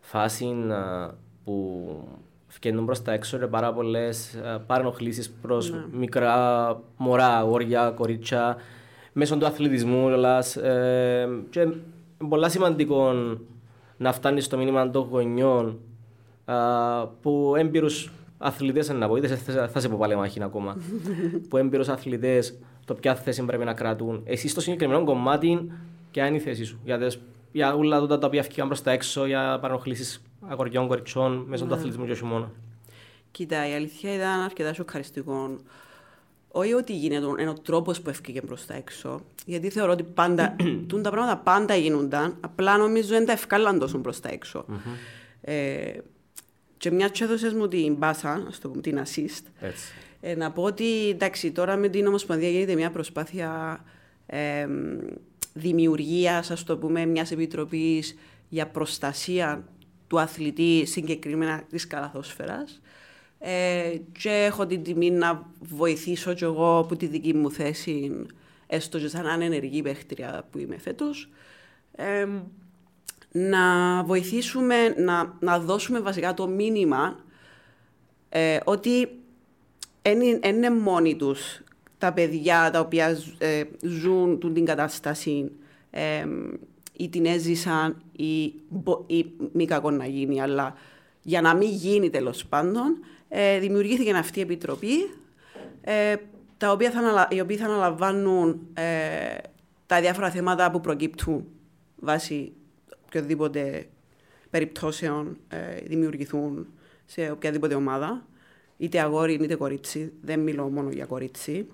φάση που... Φκένουν προς τα έξω πάρα πολλές παρενοχλήσεις προς μικρά μωρά, αγόρια, κορίτσια, μέσω του αθλητισμού. Και είναι πολύ σημαντικό να φτάνει στο μήνυμα των γονιών που έμπειρους αθλητές, να πω, θα σε πω πάλι μάχη ακόμα, που έμπειρους αθλητές το ποια θέση πρέπει να κρατούν. Εσύ στο συγκεκριμένο κομμάτι, ποια είναι η θέση σου, για όλα τα οποία φκήκαν προς τα έξω, για παρενοχλήσεις αγοριών, κοριτσών, μέσω του αθλητισμού και όχι μόνο. Κοίτα, η αλήθεια ήταν αρκετά σοκαριστικό. Όχι ότι γίνεται, είναι ο τρόπος που έφυγε προς τα έξω. Γιατί θεωρώ ότι πάντα, τα πράγματα πάντα γίνονταν, απλά νομίζω δεν τα ευκάλαν τόσο προς τα έξω. Και μια και έδωσες μου την μπάσα, ας το πούμε, την assist, να πω ότι εντάξει, τώρα με την Ομοσπονδία γίνεται μια προσπάθεια δημιουργίας, ας το πούμε, μιας επιτροπής για προστασία του αθλητή, συγκεκριμένα της καλαθόσφαιρας. Και έχω την τιμή να βοηθήσω κι εγώ από τη δική μου θέση, έστω και σαν ανενεργή παίχτρια που είμαι φέτος, να βοηθήσουμε, να δώσουμε βασικά το μήνυμα ότι είναι μόνοι τους τα παιδιά τα οποία ζουν την κατάσταση ή την έζησαν ή μη κακό να γίνει, αλλά για να μην γίνει τέλος πάντων, δημιουργήθηκε αυτή η επιτροπή, οι οποίοι θα αναλαμβάνουν τα διάφορα θέματα που προκύπτουν βάσει οποιοδήποτε περιπτώσεων δημιουργηθούν σε οποιαδήποτε ομάδα, είτε αγόρι είτε κορίτσι. Δεν μιλώ μόνο για κορίτσι,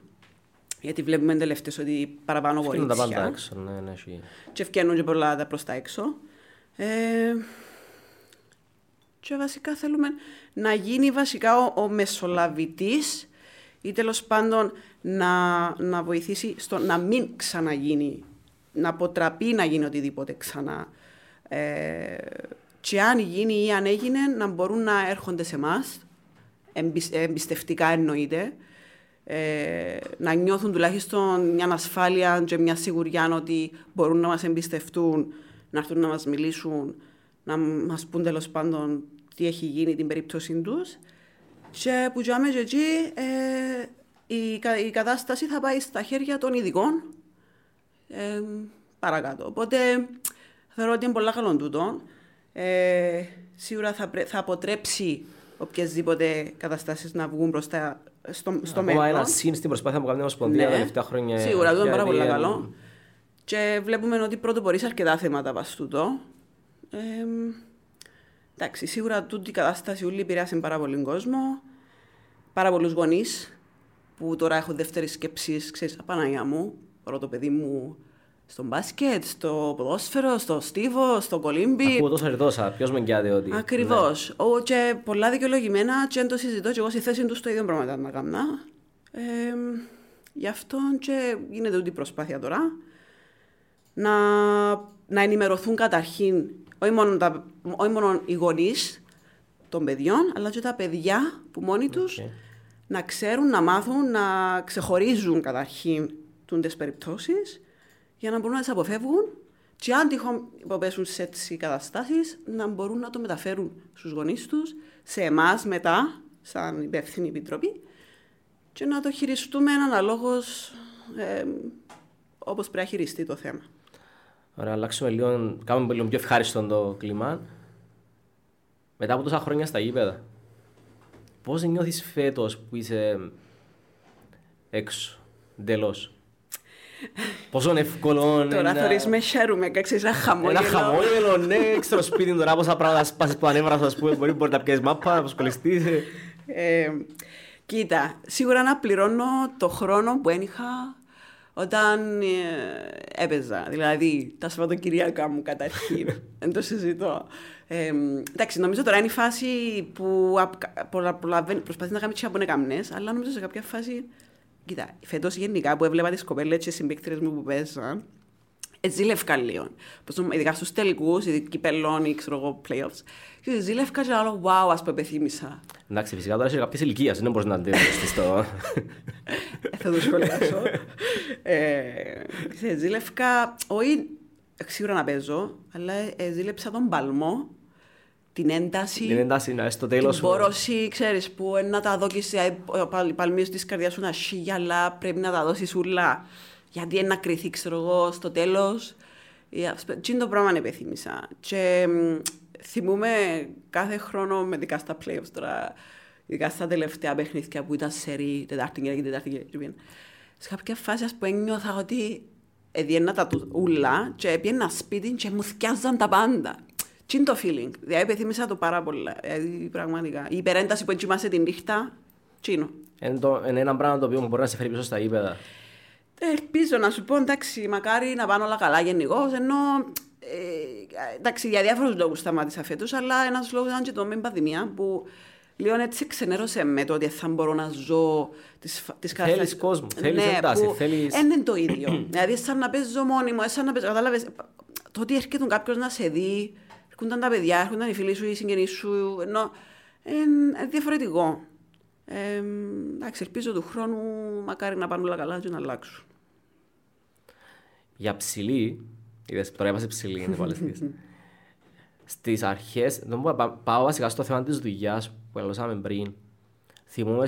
γιατί βλέπουμε τελευταίες ότι παραπάνω κορίτσια. Φτιάχνουν τα πάντα έξω, ναι. Και φτιάχνουν και πολλά τα προς τα έξω. Και βασικά θέλουμε να γίνει βασικά ο μεσολαβητής ή τέλος πάντων να βοηθήσει στο να μην ξαναγίνει, να αποτραπεί να γίνει οτιδήποτε ξανά. Και αν γίνει ή αν έγινε, να μπορούν να έρχονται σε εμάς, εμπιστευτικά εννοείται, να νιώθουν τουλάχιστον μια ασφάλεια και μια σιγουριά ότι μπορούν να μας εμπιστευτούν, να έρθουν να μας μιλήσουν, να μας πούν τέλος πάντων τι έχει γίνει την περίπτωση τους. Και που γιάμε και εκεί, η κατάσταση θα πάει στα χέρια των ειδικών παρακάτω. Οπότε θεωρώ ότι είναι πολλά καλόν τούτο. Σίγουρα θα αποτρέψει οποιασδήποτε καταστάσεις να βγουν μπροστά στο μέλλον. Ακόμα ένα σύν στην προσπάθεια που κάνει η Ομοσπονδία τα τελευταία χρόνια. Σίγουρα, αυτό είναι πάρα πολύ καλό. Και βλέπουμε ότι πρωτοπορεί σε αρκετά θέματα βαστούτο. Εντάξει, σίγουρα τούτη η κατάσταση ούλη επηρεάζει πάρα πολύ κόσμο, πάρα πολλούς γονείς που τώρα έχω δεύτερες σκέψεις, ξέρεις, Παναγιά μου, ρωτώ το παιδί μου στο μπάσκετ, στο ποδόσφαιρο, στο στίβο, στο κολύμπι. Ακούω τόσα ρητόσα, ποιος με νοιάζει ότι... Ακριβώς. Ναι. Και πολλά δικαιολογημένα και το συζητώ και εγώ στη θέση τους το ίδιο πράγμα να κάνω. Γι' αυτό και γίνεται τούτη προσπάθεια τώρα να ενημερωθούν καταρχήν όχι μόνο οι γονείς των παιδιών, αλλά και τα παιδιά που μόνοι τους να ξέρουν, να μάθουν, να ξεχωρίζουν καταρχήν τις περιπτώσεις για να μπορούν να τις αποφεύγουν και αν τυχόν υποπέσουν σε έτσι καταστάσεις να μπορούν να το μεταφέρουν στους γονείς τους, σε εμάς μετά, σαν υπεύθυνη επιτροπή και να το χειριστούμε αναλόγως όπως πρέπει να χειριστεί το θέμα. Ωραία, αλλάξουμε λίγο, κάνουμε λίγο πιο ευχάριστο το κλίμα. Μετά από τόσα χρόνια στα γήπεδα, πώς νιώθεις φέτος που είσαι έξω, εντελώς? Πόσο εύκολο είναι. Τώρα θωρείς με χαίρομαι, ξέρεις, ένα χαμόγελο. Ένα χαμόγελο, ναι, έξω το σπίτι τώρα, πόσα πράγματα σπάσεις που ανέβρασα, ας πούμε, μπορεί να πιέσεις μάπα, να προσχολιστείς. Κοίτα, σίγουρα να πληρώνω το χρόνο που ένιχα όταν έπαιζα, δηλαδή τα Σαββατοκυριακά μου καταρχήν, δεν το συζητώ. Εντάξει, νομίζω τώρα είναι η φάση που προσπαθεί να κάνει τις απονεκαμνές, αλλά νομίζω σε κάποια φάση, κοίτα, φέτος γενικά που έβλεπα τις κοπέλες και συμπαίκτριες μου που παίζαν, ζήλευκα λίγο. Ειδικά στους τελικούς, κυπελών ή ξέρω εγώ, playoffs. Ζήλευκα και άλλο, wow, ας πω επεθύμησα. Εντάξει, φυσικά τώρα είσαι κάποιες ηλικίες, δεν μπορείς να αντέξεις το. Θα το σχολιάσω. Ζήλευκα, όχι σίγουρα να παίζω, αλλά ζήλεψα τον παλμό, την ένταση. Την ένταση, ναι, στο τέλος. Την πόρωση, ξέρεις, που να τα δώκεις, οι παλμίες της καρδιάς σου να σίγια, αλλά πρέπει να τα δώσεις ούλα. Γιατί να κρυθεί, ξέρω εγώ, στο τέλος. Τι είναι το πράγμα να επιθυμήσα. Και θυμούμε κάθε χρόνο, μερικά στα playoffs τώρα, ειδικά στα τελευταία παιχνίδια που ήταν σερί, Τετάρτη και Τετάρτη. Σε κάποια φάση, ας πούμε, νιώθα ότι έδιαινα τα ούλα και πήγαινα σπίτι και μου θυκιάζαν τα πάντα. Τι είναι το feeling. Δηλαδή, επιθυμήσα το πάρα πολλά. Πραγματικά. Η υπερένταση που ετοιμάσαι τη νύχτα, τι είναι. Είναι ένα πράγμα το οποίο μπορεί να σε φέρει πίσω στα γήπεδα. Ελπίζω να σου πω, εντάξει, μακάρι να πάνε όλα καλά γενικώς, ενώ εντάξει, για διάφορους λόγους σταμάτησα φέτος, αλλά ένας λόγος ήταν και το με πανδημία που λίγο έτσι ξενέρωσε με το ότι θα μπορώ να ζω τις καταστάσεις. Θέλεις κόσμο, θέλεις εντάσεις, θέλεις... Είναι το ίδιο, δηλαδή σαν να παίζω μόνη μου, σαν να παίζω, κατάλαβες, το ότι έρχεται κάποιος να σε δει, έρχονταν τα παιδιά, έρχονταν οι φίλοι σου, οι συγγενείς σου, ενώ είναι διαφορετικό. Εντάξει, ελπίζω του χρόνου μακάρι να πάνε όλα καλά και να αλλάξουν. Για ψηλή, είδες, τώρα είπα σε ψηλή, είναι παλαιστής. Στις αρχές, πάω βασικά στο θέμα της δουλειάς που ελούσαμε πριν. Θυμούμαι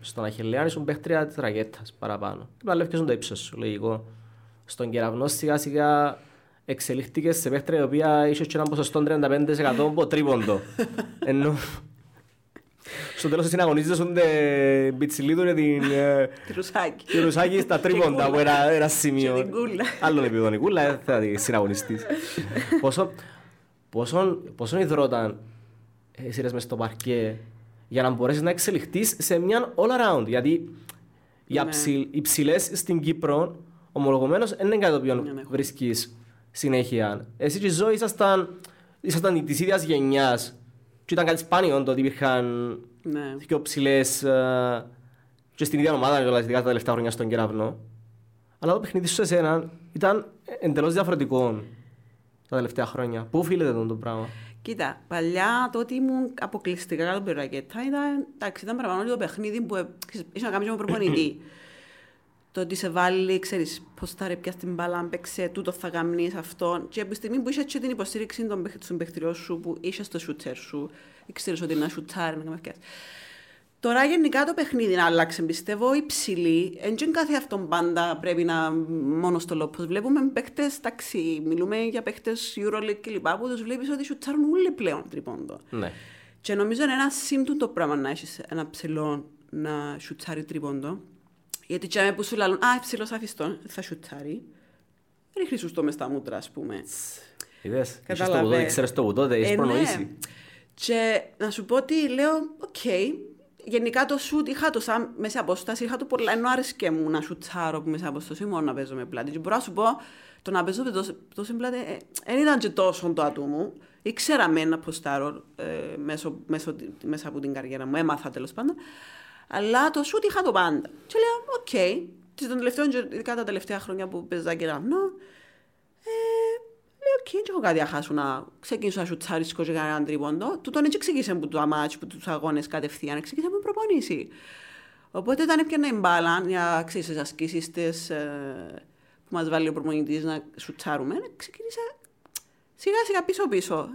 στον Αχιλλέα ήσουν παίχτρια της ρακέτας παραπάνω. Πλαλεύκεσουν το ύψος σου, λογικό. Στον Κεραυνό σιγά σιγά εξελίχθηκες σε παίχτρια η οποία είσαι και ένα ποσοστό 35% τρίποντο. Ενώ στο τέλος συναγωνίζονται πιτσιλίδου για την Ρουσάκη στα τρίποντα που era ένα σημείο. Άλλον επίπεδο η κούλα, θα συναγωνιστείς. Πόσον υδρόταν σειρές μες στο παρκέ για να μπορέσεις να εξελιχθείς σε μια all-around. Γιατί οι ψηλές στην Κύπρο, ομολογωμένως, δεν είναι κάτι το οποίο βρίσκεις συνέχεια. Εσύ και η ζωή ήσασταν της ίδιας γενιάς και ήταν κάτι σπάνιο το ότι υπήρχαν πιο ψηλές και στην ίδια ομάδα, ειδικά τα τελευταία χρόνια στον Κεραυνό. Αλλά το παιχνίδι σου σε εσένα ήταν εντελώς διαφορετικό τα τελευταία χρόνια. Πού οφείλεται αυτό το πράγμα? Κοίτα, παλιά το ότι ήμουν αποκλειστικά κάτω από τη ρακέτα ήταν παραπάνω το παιχνίδι που ήσουν να κάνεις με προπονητή. Το ότι σε βάλει, ξέρεις, πώς θα ρε πιάσει την μπάλα, αν παίξε, τούτο θα κάνεις αυτόν. Και από τη στιγμή που είσαι και την υποστήριξη στον παιχτριό σου, που είσαι στο σούτσερ σου, ξέρεις ότι είναι ένα σουτσάρι, να κάνεις. Τώρα γενικά το παιχνίδι να άλλαξε, πιστεύω, υψηλή. Εντζεν κάθε αυτόν πάντα πρέπει να μόνο στο λόπος. Βλέπουμε παίχτες, ταξί, μιλούμε για παίχτες EuroLeague κλπ. Που τους βλέπεις ότι σουτσάρουν όλοι πλέον τρίποντο. Ναι. Και νομίζω είναι ένα σύμπτωμα το πράγμα να έχεις ένα ψηλό να σουτσάρει τρίποντο. Γιατί τσάμε που σου λαλούν, α, ψηλός αφιστόν, θα σουτσάρει. Ρίχνει σου στο μες στα μούτρα, ας πούμε. Είδες, ξέρεις το που τότε, έχεις προνοήσει. Και να σου πω ότι λέω, οκ. Γενικά το σουτ είχα το σαν μέσα απόσταση, είχα το πολλά, ενώ άρεσκε μου να σουτσάρω μέσα απόσταση, μόνο να παίζω με πλάτη. Και μπορώ να σου πω, το να παίζω τόσο με πλάτη, δεν ήταν και τόσο το άτομο μου. Ήξερα με να ποστάρω μέσα από την καριέρα μου, έμαθα τέλος πάντων. Αλλά το σουτ είχα το πάντα. Και λέω, οκ, ειδικά τα τελευταία χρόνια που παίζα Κεραυνό, και δεν έχω κάτι να χάσω να ξεκινήσω να σουτσάρισκω και κανέναν τρίποντο. Τούτον έτσι ξεκίνησε από το αμάτσι, από τους αγώνες κατευθείαν, ξεκίνησε από προπονήσει. Οπότε όταν έπιανα η μπάλα για τις ασκήσεις που μας βάλει ο προπονητής να σουτσάρουμε, ξεκίνησα σιγά σιγά πίσω,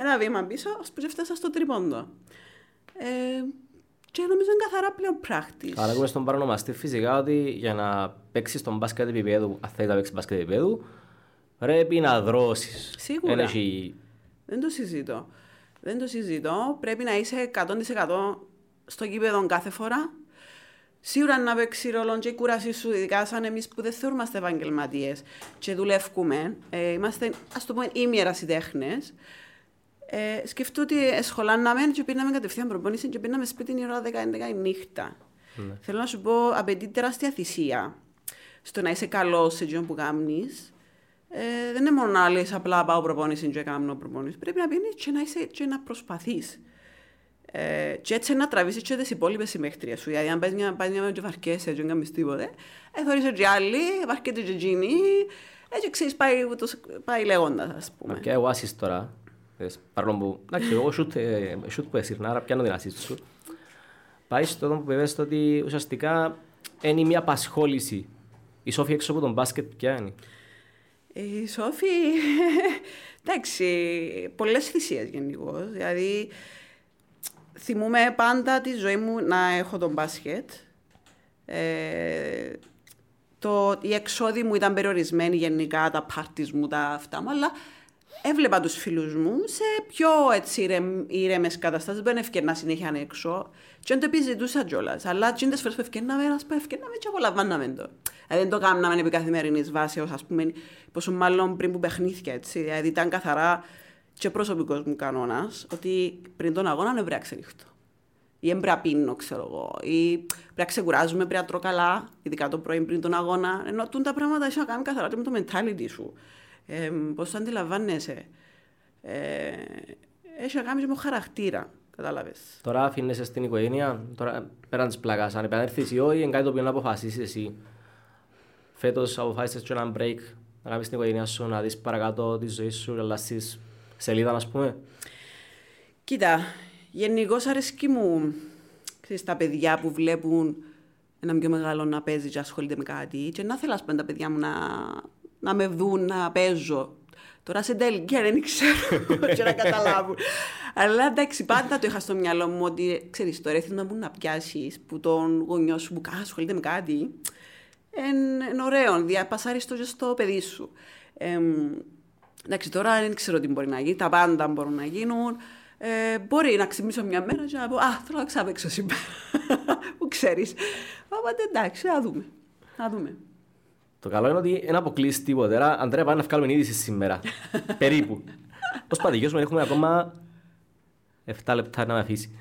ένα βήμα πίσω, ώσπου έφτασα στο τρίποντο. Και νομίζω είναι καθαρά πλέον πράκτης. Αλλά ακούμε στον παρονομαστή φυσικά ότι για να παίξεις τον μπάσκετ επίπεδου, αν θέλεις να παίξεις μπάσκετ επίπεδου, πρέπει να δρώσεις. Σίγουρα. Δεν το συζητώ. Πρέπει να είσαι 100% στο γήπεδο κάθε φορά. Σίγουρα να παίξει ρόλο και η κούρασή σου, ειδικά σαν εμείς που δεν θεωρούμαστε επαγγελματίες και δουλεύουμε. Είμαστε, ας το πω, ημιερασιτέχνες. Σκεφτώ ότι σχολάναμε και πήρναμε κατευθείαν προπόνηση και πήρναμε σπίτι την ώρα 10-11 η νύχτα. Ναι. Θέλω να σου πω, απαιτεί τεράστια θυσία στο να είσαι καλός σε εκείνο που κάνεις. Δεν είναι μόνο να λες απλά πάω προπόνηση και κάνω προπόνηση. Πρέπει να πίνεις και να είσαι και να προσπαθείς. Και έτσι να τραβήσεις και τις υπόλοιπες συμμέχτριες σου. Γιατί αν πας μια μέρα και βαρκέσαι και δεν κάνεις τίποτε, θεωρείς και άλλοι, βαρκέται και εκείνοι, και ξέρεις πάει λέγοντας, ας πούμε. Και εγώ άσεις τώρα, παρόλο που, εντάξει, εγώ σούτ που εσύρνα, άρα πιάνω την ασίστ σου. Πάει στο τον που πεβες ότι ουσιαστικά είναι μια απασχόληση. Η Σόφη έξω από τον μπάσκετ πιάνει. Η Σόφη, εντάξει, πολλές θυσίες γενικώς. Δηλαδή, θυμούμαι πάντα τη ζωή μου να έχω τον μπάσκετ. Οι εξόδοι μου ήταν περιορισμένοι γενικά, τα πάρτις μου, τα αυτά μου, αλλά έβλεπα τους φίλους μου σε πιο ήρεμες καταστάσεις, δεν ευκαιρνά συνέχεια έξω. Και αν το επιζητούσα κιόλας, αλλά τις φορές που ευκαιρνάμε και απολαμβάναμε το. Δεν το κάναμε επί καθημερινής βάσης, ας πούμε, πόσο μάλλον πριν που παιχνίθηκε, έτσι. Δηλαδή ήταν καθαρά και προσωπικός μου κανόνας, ότι πριν τον αγώνα δεν πρέπει να ξενυχτώ. Ή δεν πρέπει να πίνω, ξέρω εγώ. Ή πρέπει να ξεκουράζουμε, πρέπει να τρώω καλά, ειδικά το πρωί πριν τον αγώνα. Ενώ τα πράγματα ίσως να κάνουν καθαρά και με το mentality σου. Πώς το αντιλαμβάνεσαι. Έχει να κάνει με χαρακτήρα. Κατάλαβες. Τώρα αφήνεσαι στην οικογένεια, τώρα πέραν της πλακάς. Αν επανέλθεις ή όχι, είναι κάτι το οποίο να αποφασίσεις εσύ. Φέτος αποφάσισες και ένα break, να κάνεις την οικογένειά σου, να δεις παρακάτω τη ζωή σου, να αλλάξεις σελίδα, ας πούμε. Κοίτα, γενικώς αρέσκει μου, ξέρεις, τα παιδιά που βλέπουν έναν πιο μεγάλο να παίζει και ασχολείται με κάτι. Και να θέλω, ας πούμε, τα παιδιά μου να με δουν να παίζω. Τώρα σε τελικά δεν ξέρω και να καταλάβουν. Αλλά εντάξει, πάντα το είχα στο μυαλό μου ότι ξέρεις, τώρα θέλω να μπουν να πιάσεις που τον γονιό σου που ασχολείται με κάτι. Είναι ωραίο, διαπασάρεις το στο παιδί σου. Εντάξει, τώρα δεν ξέρω τι μπορεί να γίνει, τα πάντα μπορούν να γίνουν. Μπορεί να ξυπνήσω μια μέρα και να πω «Α, θέλω να ξαπέξω σήμερα», που ξέρεις. Οπότε εντάξει, να δούμε. Το καλό είναι ότι δεν αποκλείσεις τίποτα. Άρα, Αντρέα, πάμε να βγάλουμε είδηση σήμερα. Περίπου. Πώς παντηγιώσουμε, έχουμε ακόμα 7 λεπτά να με αφήσει.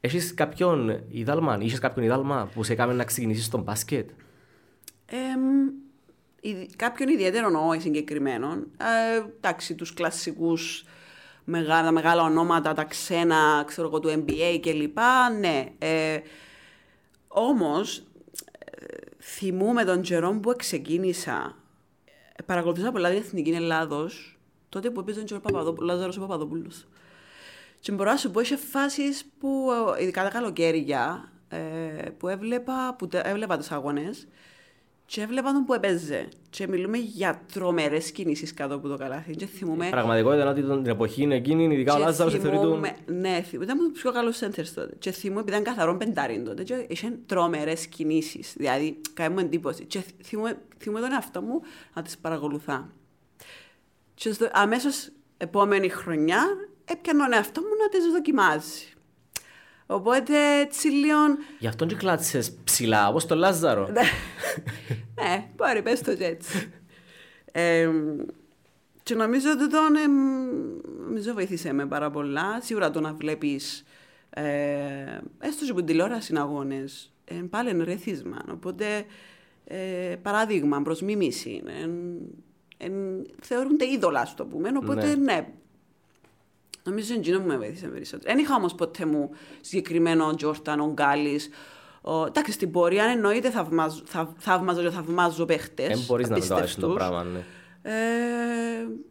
Έχεις κάποιον ιδάλμα, που σε έκανε να ξεκινήσεις τον μπάσκετ? Κάποιον ιδιαίτερο, όχι συγκεκριμένον. Εντάξει, τους κλασσικούς μεγάλα ονόματα, τα ξένα, ξέρω εγώ, του NBA κλπ. Ναι. Όμως, θυμούμαι τον Τζερόμ που ξεκίνησα. Παρακολουθούσα πολλά την Εθνική Ελλάδος, τότε που έπαιζε ο Λάζαρος Παπαδόπουλος. Και μπορώ να σου πω, είχε φάσεις που, ειδικά τα καλοκαίρια, που έβλεπα τους αγώνες και έβλεπα τον που έπαιζε. Και μιλούμε για τρομερές κινήσεις κάτω από το καλάθι. Και θυμούμε... Πραγματικότητα ότι την εποχή είναι εκείνη, ειδικά ο Λάζαρος θεωρητούν... Ναι, ήταν από τους πιο καλούς σέντερς τότε. Και θυμούμε, επειδή ήταν καθαρόν πεντάριν τότε, και είχε τρομερές κινήσεις. Δηλαδή, κάνουμε εντύπωση. Και θυμούμε τον εαυτό μου να τις παρακολουθά. Και αμέσως επόμενη χρονιά έπιανε τον εαυτό μου να τις δοκιμάζει. Οπότε έτσι λίγο... Γι' αυτόν και κλάτσες ψηλά, όπως το Λάζαρο. Ναι, μπορεί, πες το και έτσι. Και νομίζω ότι τον βοήθησε με πάρα πολλά. Σίγουρα το να βλέπεις, έστω και από τηλεόραση αγώνες, πάλι είναι ρεθίσμα. Οπότε, παράδειγμα, προς μίμηση. Θεωρούνται είδωλα, ας το πούμε, οπότε ναι. Νομίζω ότι με βοήθησε περισσότερο. Δεν είχα όμως ποτέ μου συγκεκριμένο ο Τζόρταν, ο Γκάλης. Εντάξει, στην πορεία εννοείται θαυμάζω παίχτες. Δεν μπορείς να μεταβάσεις το πράγμα, ναι.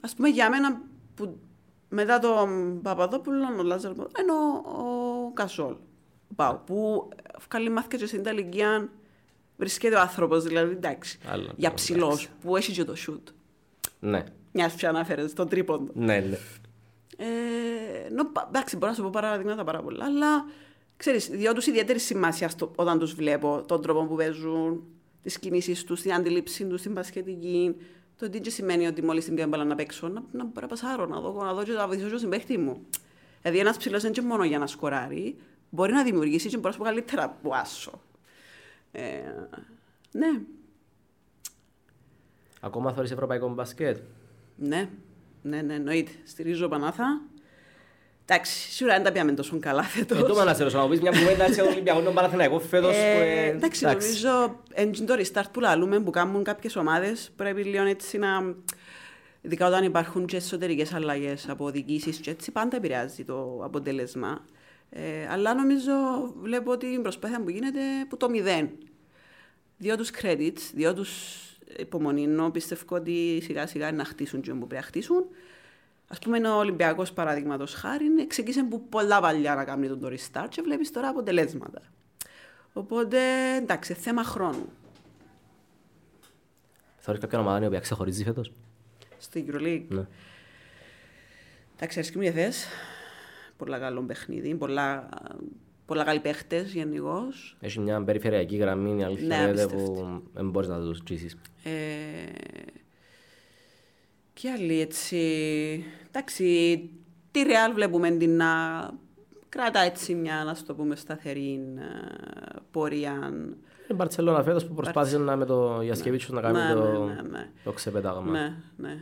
Ας πούμε για μένα, που μετά τον Παπαδόπουλο, ο Λάζαρ, ενώ ο Κασόλ. Που καλή μάθηκε και στην Ιταλικία βρίσκεται ο άνθρωπος, δηλαδή εντάξει. Για ψηλός, που έχει και το σούτ. Ναι. Μιας πια αναφέρεσαι, το τρίποντο. Ναι. Εντάξει, μπορώ να σου πω παραδείγματα πάρα πολλά, αλλά ξέρεις, διότι τους ιδιαίτερη σημασία όταν τους βλέπω, τον τρόπο που παίζουν, τις κινήσεις τους, την αντίληψή τους, την πασχετική, το τι σημαίνει ότι μόλις την πιάνε να παίξω, να μπορώ να πασάρω, να δω και να βοηθήσω τον συμπαίχτη μου. Δηλαδή, ένας ψηλός δεν είναι μόνο για να σκοράρει, μπορεί να δημιουργήσει και μπορώ να σου πω καλύτερα από άσο. Ναι. Ακόμα θεωρείς ευρωπαϊκό μπασκετ? Ναι, εννοείται. Στηρίζω Πανάθα. Εντάξει, σίγουρα δεν τα πιάμε τόσο καλά φέτος. Το είπα να σε ρωτήσω, να πεις μια κουβέντα έτσι Ολυμπιακών τον Παναθηναϊκό φέτος. Εντάξει, νομίζω το restart που λαλούμε που κάνουν κάποιες ομάδες πρέπει λίγο έτσι να. Ειδικά όταν υπάρχουν και εσωτερικές αλλαγές από διοικήσεις και έτσι, πάντα επηρεάζει το αποτέλεσμα. Αλλά νομίζω βλέπω ότι η προσπάθεια που γίνεται από το μηδέν. Δυο τους credits, υπομονήνω, πιστεύω ότι σιγά σιγά να χτίσουν και όπου πρέπει να χτίσουν. Ας πούμε, ο Ολυμπιακός παραδείγματος χάρη ξεκίνησε που πολλά παλιά να κάνει τον restart και βλέπεις τώρα αποτελέσματα. Οπότε εντάξει, θέμα χρόνου. Θεωρείς κάποια ομάδα η οποία ξεχωρίζει φέτος? Στην Euroleague. Ναι. Εντάξει, αρέσκει μου διαθέσεις. Πολλά καλό παιχνίδι, πολλά καλοί παίχτες γενικώς. Έχει μια περιφερειακή γραμμή, η αλήθεια είναι που δεν μπορείς να τους τσίσεις. Και άλλοι έτσι... Εντάξει, τη Ρεάλ βλέπουμε την να κρατά έτσι μια, να το πούμε, σταθερή πορεία. Η Μπαρτσελώνα φέτος που προσπάθησε να με το Γιασκεβίτσιο να κάνει το ξεπετάγμα. Ναι.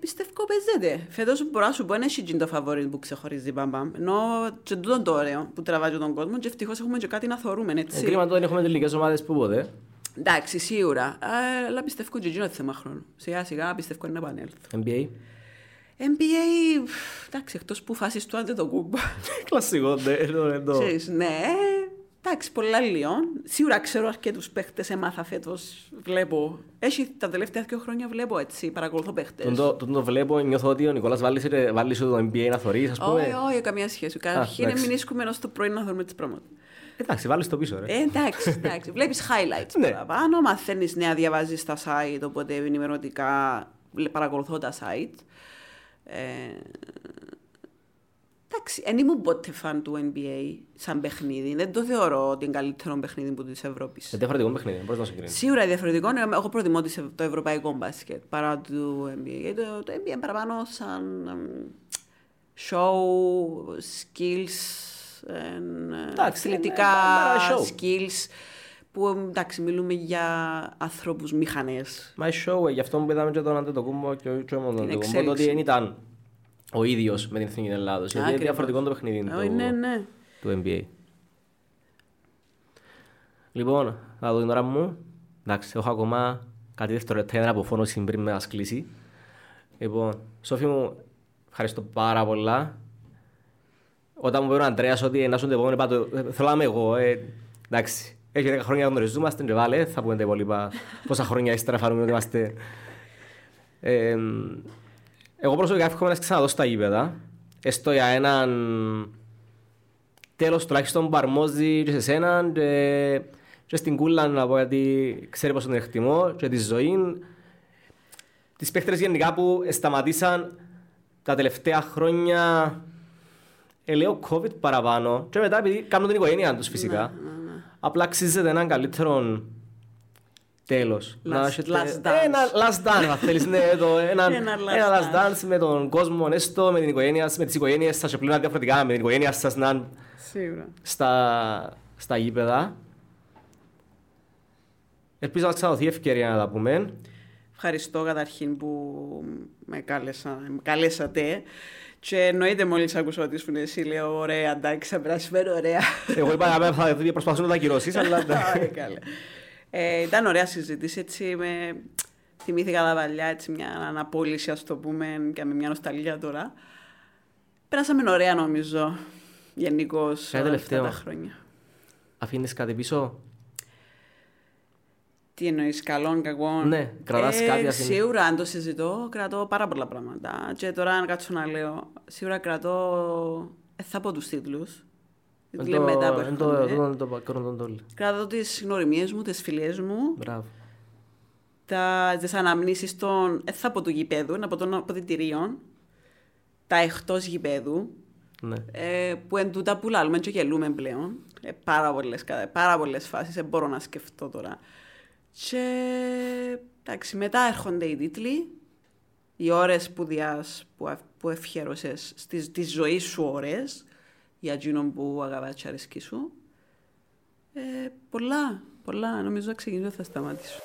Πιστεύω παίζεται. Φέτος μπορώ να σου πω είναι σίγιν το φαβόρι που ξεχωρίζει μπαμπαμ. Ενώ και τούτον το ωραίο που τραβάζει τον κόσμο και ευτυχώς έχουμε και κάτι να θωρούμε. Κρίμα τότε δεν έχουμε τελικές ομάδες που ποτέ. Εντάξει, σίγουρα. Αλλά πιστεύω και γίνονται θέμα χρόνου. Σιγά σιγά πιστεύω είναι να επανέλθω. NBA, εντάξει, εκτός που φάσεις του άντε το κούμπα. Κλασικό, ναι. Εντάξει, πολλά λιών. Σίγουρα ξέρω αρκετούς παίχτες, έμαθα φέτος. Βλέπω. Έχει τα τελευταία 2 χρόνια βλέπω έτσι, παρακολουθώ παίχτες. Τον βλέπω, νιώθω ότι ο Νικόλας βάλει το NBA να θωρείς, ας πούμε. Όχι, καμία σχέση. Καταρχήν μην ίσκουμε ενώ στο πρωί να θωρούμε τις πράγματα. Εντάξει, βάλεις το πίσω, ρε. Εντάξει. Βλέπεις highlights παραπάνω, μαθαίνεις νέα, διαβάζεις στα site, οπότε ενημερωτικά παρακολουθώ τα site. Εντάξει, δεν ήμουν ποτέ φαν του NBA σαν παιχνίδι. Δεν το θεωρώ ότι είναι καλύτερο παιχνίδι που της Ευρώπης. Είναι διαφορετικό παιχνίδι, πώς να συγκρίνει. Σίγουρα διαφορετικό. Εγώ προτιμώ το ευρωπαϊκό μπάσκετ παρά του NBA. Το NBA είναι παραπάνω σαν show, skills, αθλητικά skills. Που εντάξει, μιλούμε για ανθρώπους, μηχανές. Μα show, γι' αυτό που είδαμε και τον Αντετοκούνμπο και τον Αντετοκούνμπο, ότι δεν ήταν ο ίδιος με την Εθνική Ελλάδος. Γιατί είναι διαφορετικό το παιχνίδι του NBA. Λοιπόν, θα δω την ώρα μου. Εντάξει, έχω ακόμα κάτι δεύτερο λεπτά από φόνο πριν με ασκλήσει. Λοιπόν, Σόφη μου, ευχαριστώ πάρα πολλά. Όταν μου πήρε ο Αντρέας ότι να σου το επόμενο πάντο, θέλω να είμαι εγώ. Εντάξει. Έχει 10 χρόνια γνωριζόμαστε, και βάλε, θα πούμε τα υπόλοιπα πόσα χρόνια ύστερα φανούμε ότι είμαστε. Εγώ προσωπικά εύχομαι να ξαναδώ στα γήπεδα, έστω για έναν τέλος τουλάχιστον που αρμόζει και σε σένα και στην κούλα να πω, γιατί ξέρει πόσο τον εκτιμώ και τη ζωή. Τις παίχτερες γενικά που σταματήσαν τα τελευταία χρόνια, λέω COVID παραπάνω και μετά επειδή κάνουν την οικογένειά τους φυσικά. Απλά αξίζεται έναν καλύτερο τέλος. Ένα last dance, αν θέλεις. Ένα last dance με τον κόσμο, έστω με την οικογένεια, με τις οικογένειες σας, και πλέον διαφορετικά με την οικογένεια σας να είναι στα γήπεδα. Ελπίζω να ξαναδοθεί η ευκαιρία να τα πούμε. Ευχαριστώ καταρχήν που με καλέσατε. Και εννοείται μόλις άκουσα ότι ήσουν εσύ, λέω ωραία, εντάξει, θα περάσουμε ωραία. Εγώ είπα θα προσπαθήσω να τα ακυρώσεις, αλλά εντάξει. Ήταν ωραία συζήτηση, έτσι με θυμήθηκα τα παλιά, έτσι μια αναπόληση, ας το πούμε, και με μια νοσταλγία τώρα. Πέρασαμε ωραία νομίζω, γενικώς, αυτά τα χρόνια. Αφήνεις κάτι πίσω? Τι εννοείς, καλών, κακών? Ναι, κρατάς κάτι αφήνει. Σίγουρα, αν το συζητώ, κρατώ πάρα πολλά πράγματα. Και τώρα, αν κάτσω να λέω, σίγουρα κρατώ. Θα πω τους τίτλους. Δηλαδή μετά από έρχομαι. Κρατώ τις συγνωριμίες μου, τις φιλίες μου. Μπράβο. Τις αναμνήσεις των. Θα πω του γηπέδου, από των αποδυτηρίων. Τα εκτός γηπέδου. Ναι. Που εν τούτα πουλάλουμε και γελούμε πλέον. Πάρα πολλές φάσεις, δεν μπορώ να σκεφτώ τώρα. Και εντάξει, μετά έρχονται οι τίτλοι, οι ώρες σπουδάς που ευχέρωσες στη ζωή σου ώρες, για εκείνον που αγαπάς και αρέσκει σου. Πολλά, πολλά. Νομίζω να ξεκινήσω, θα σταματήσω.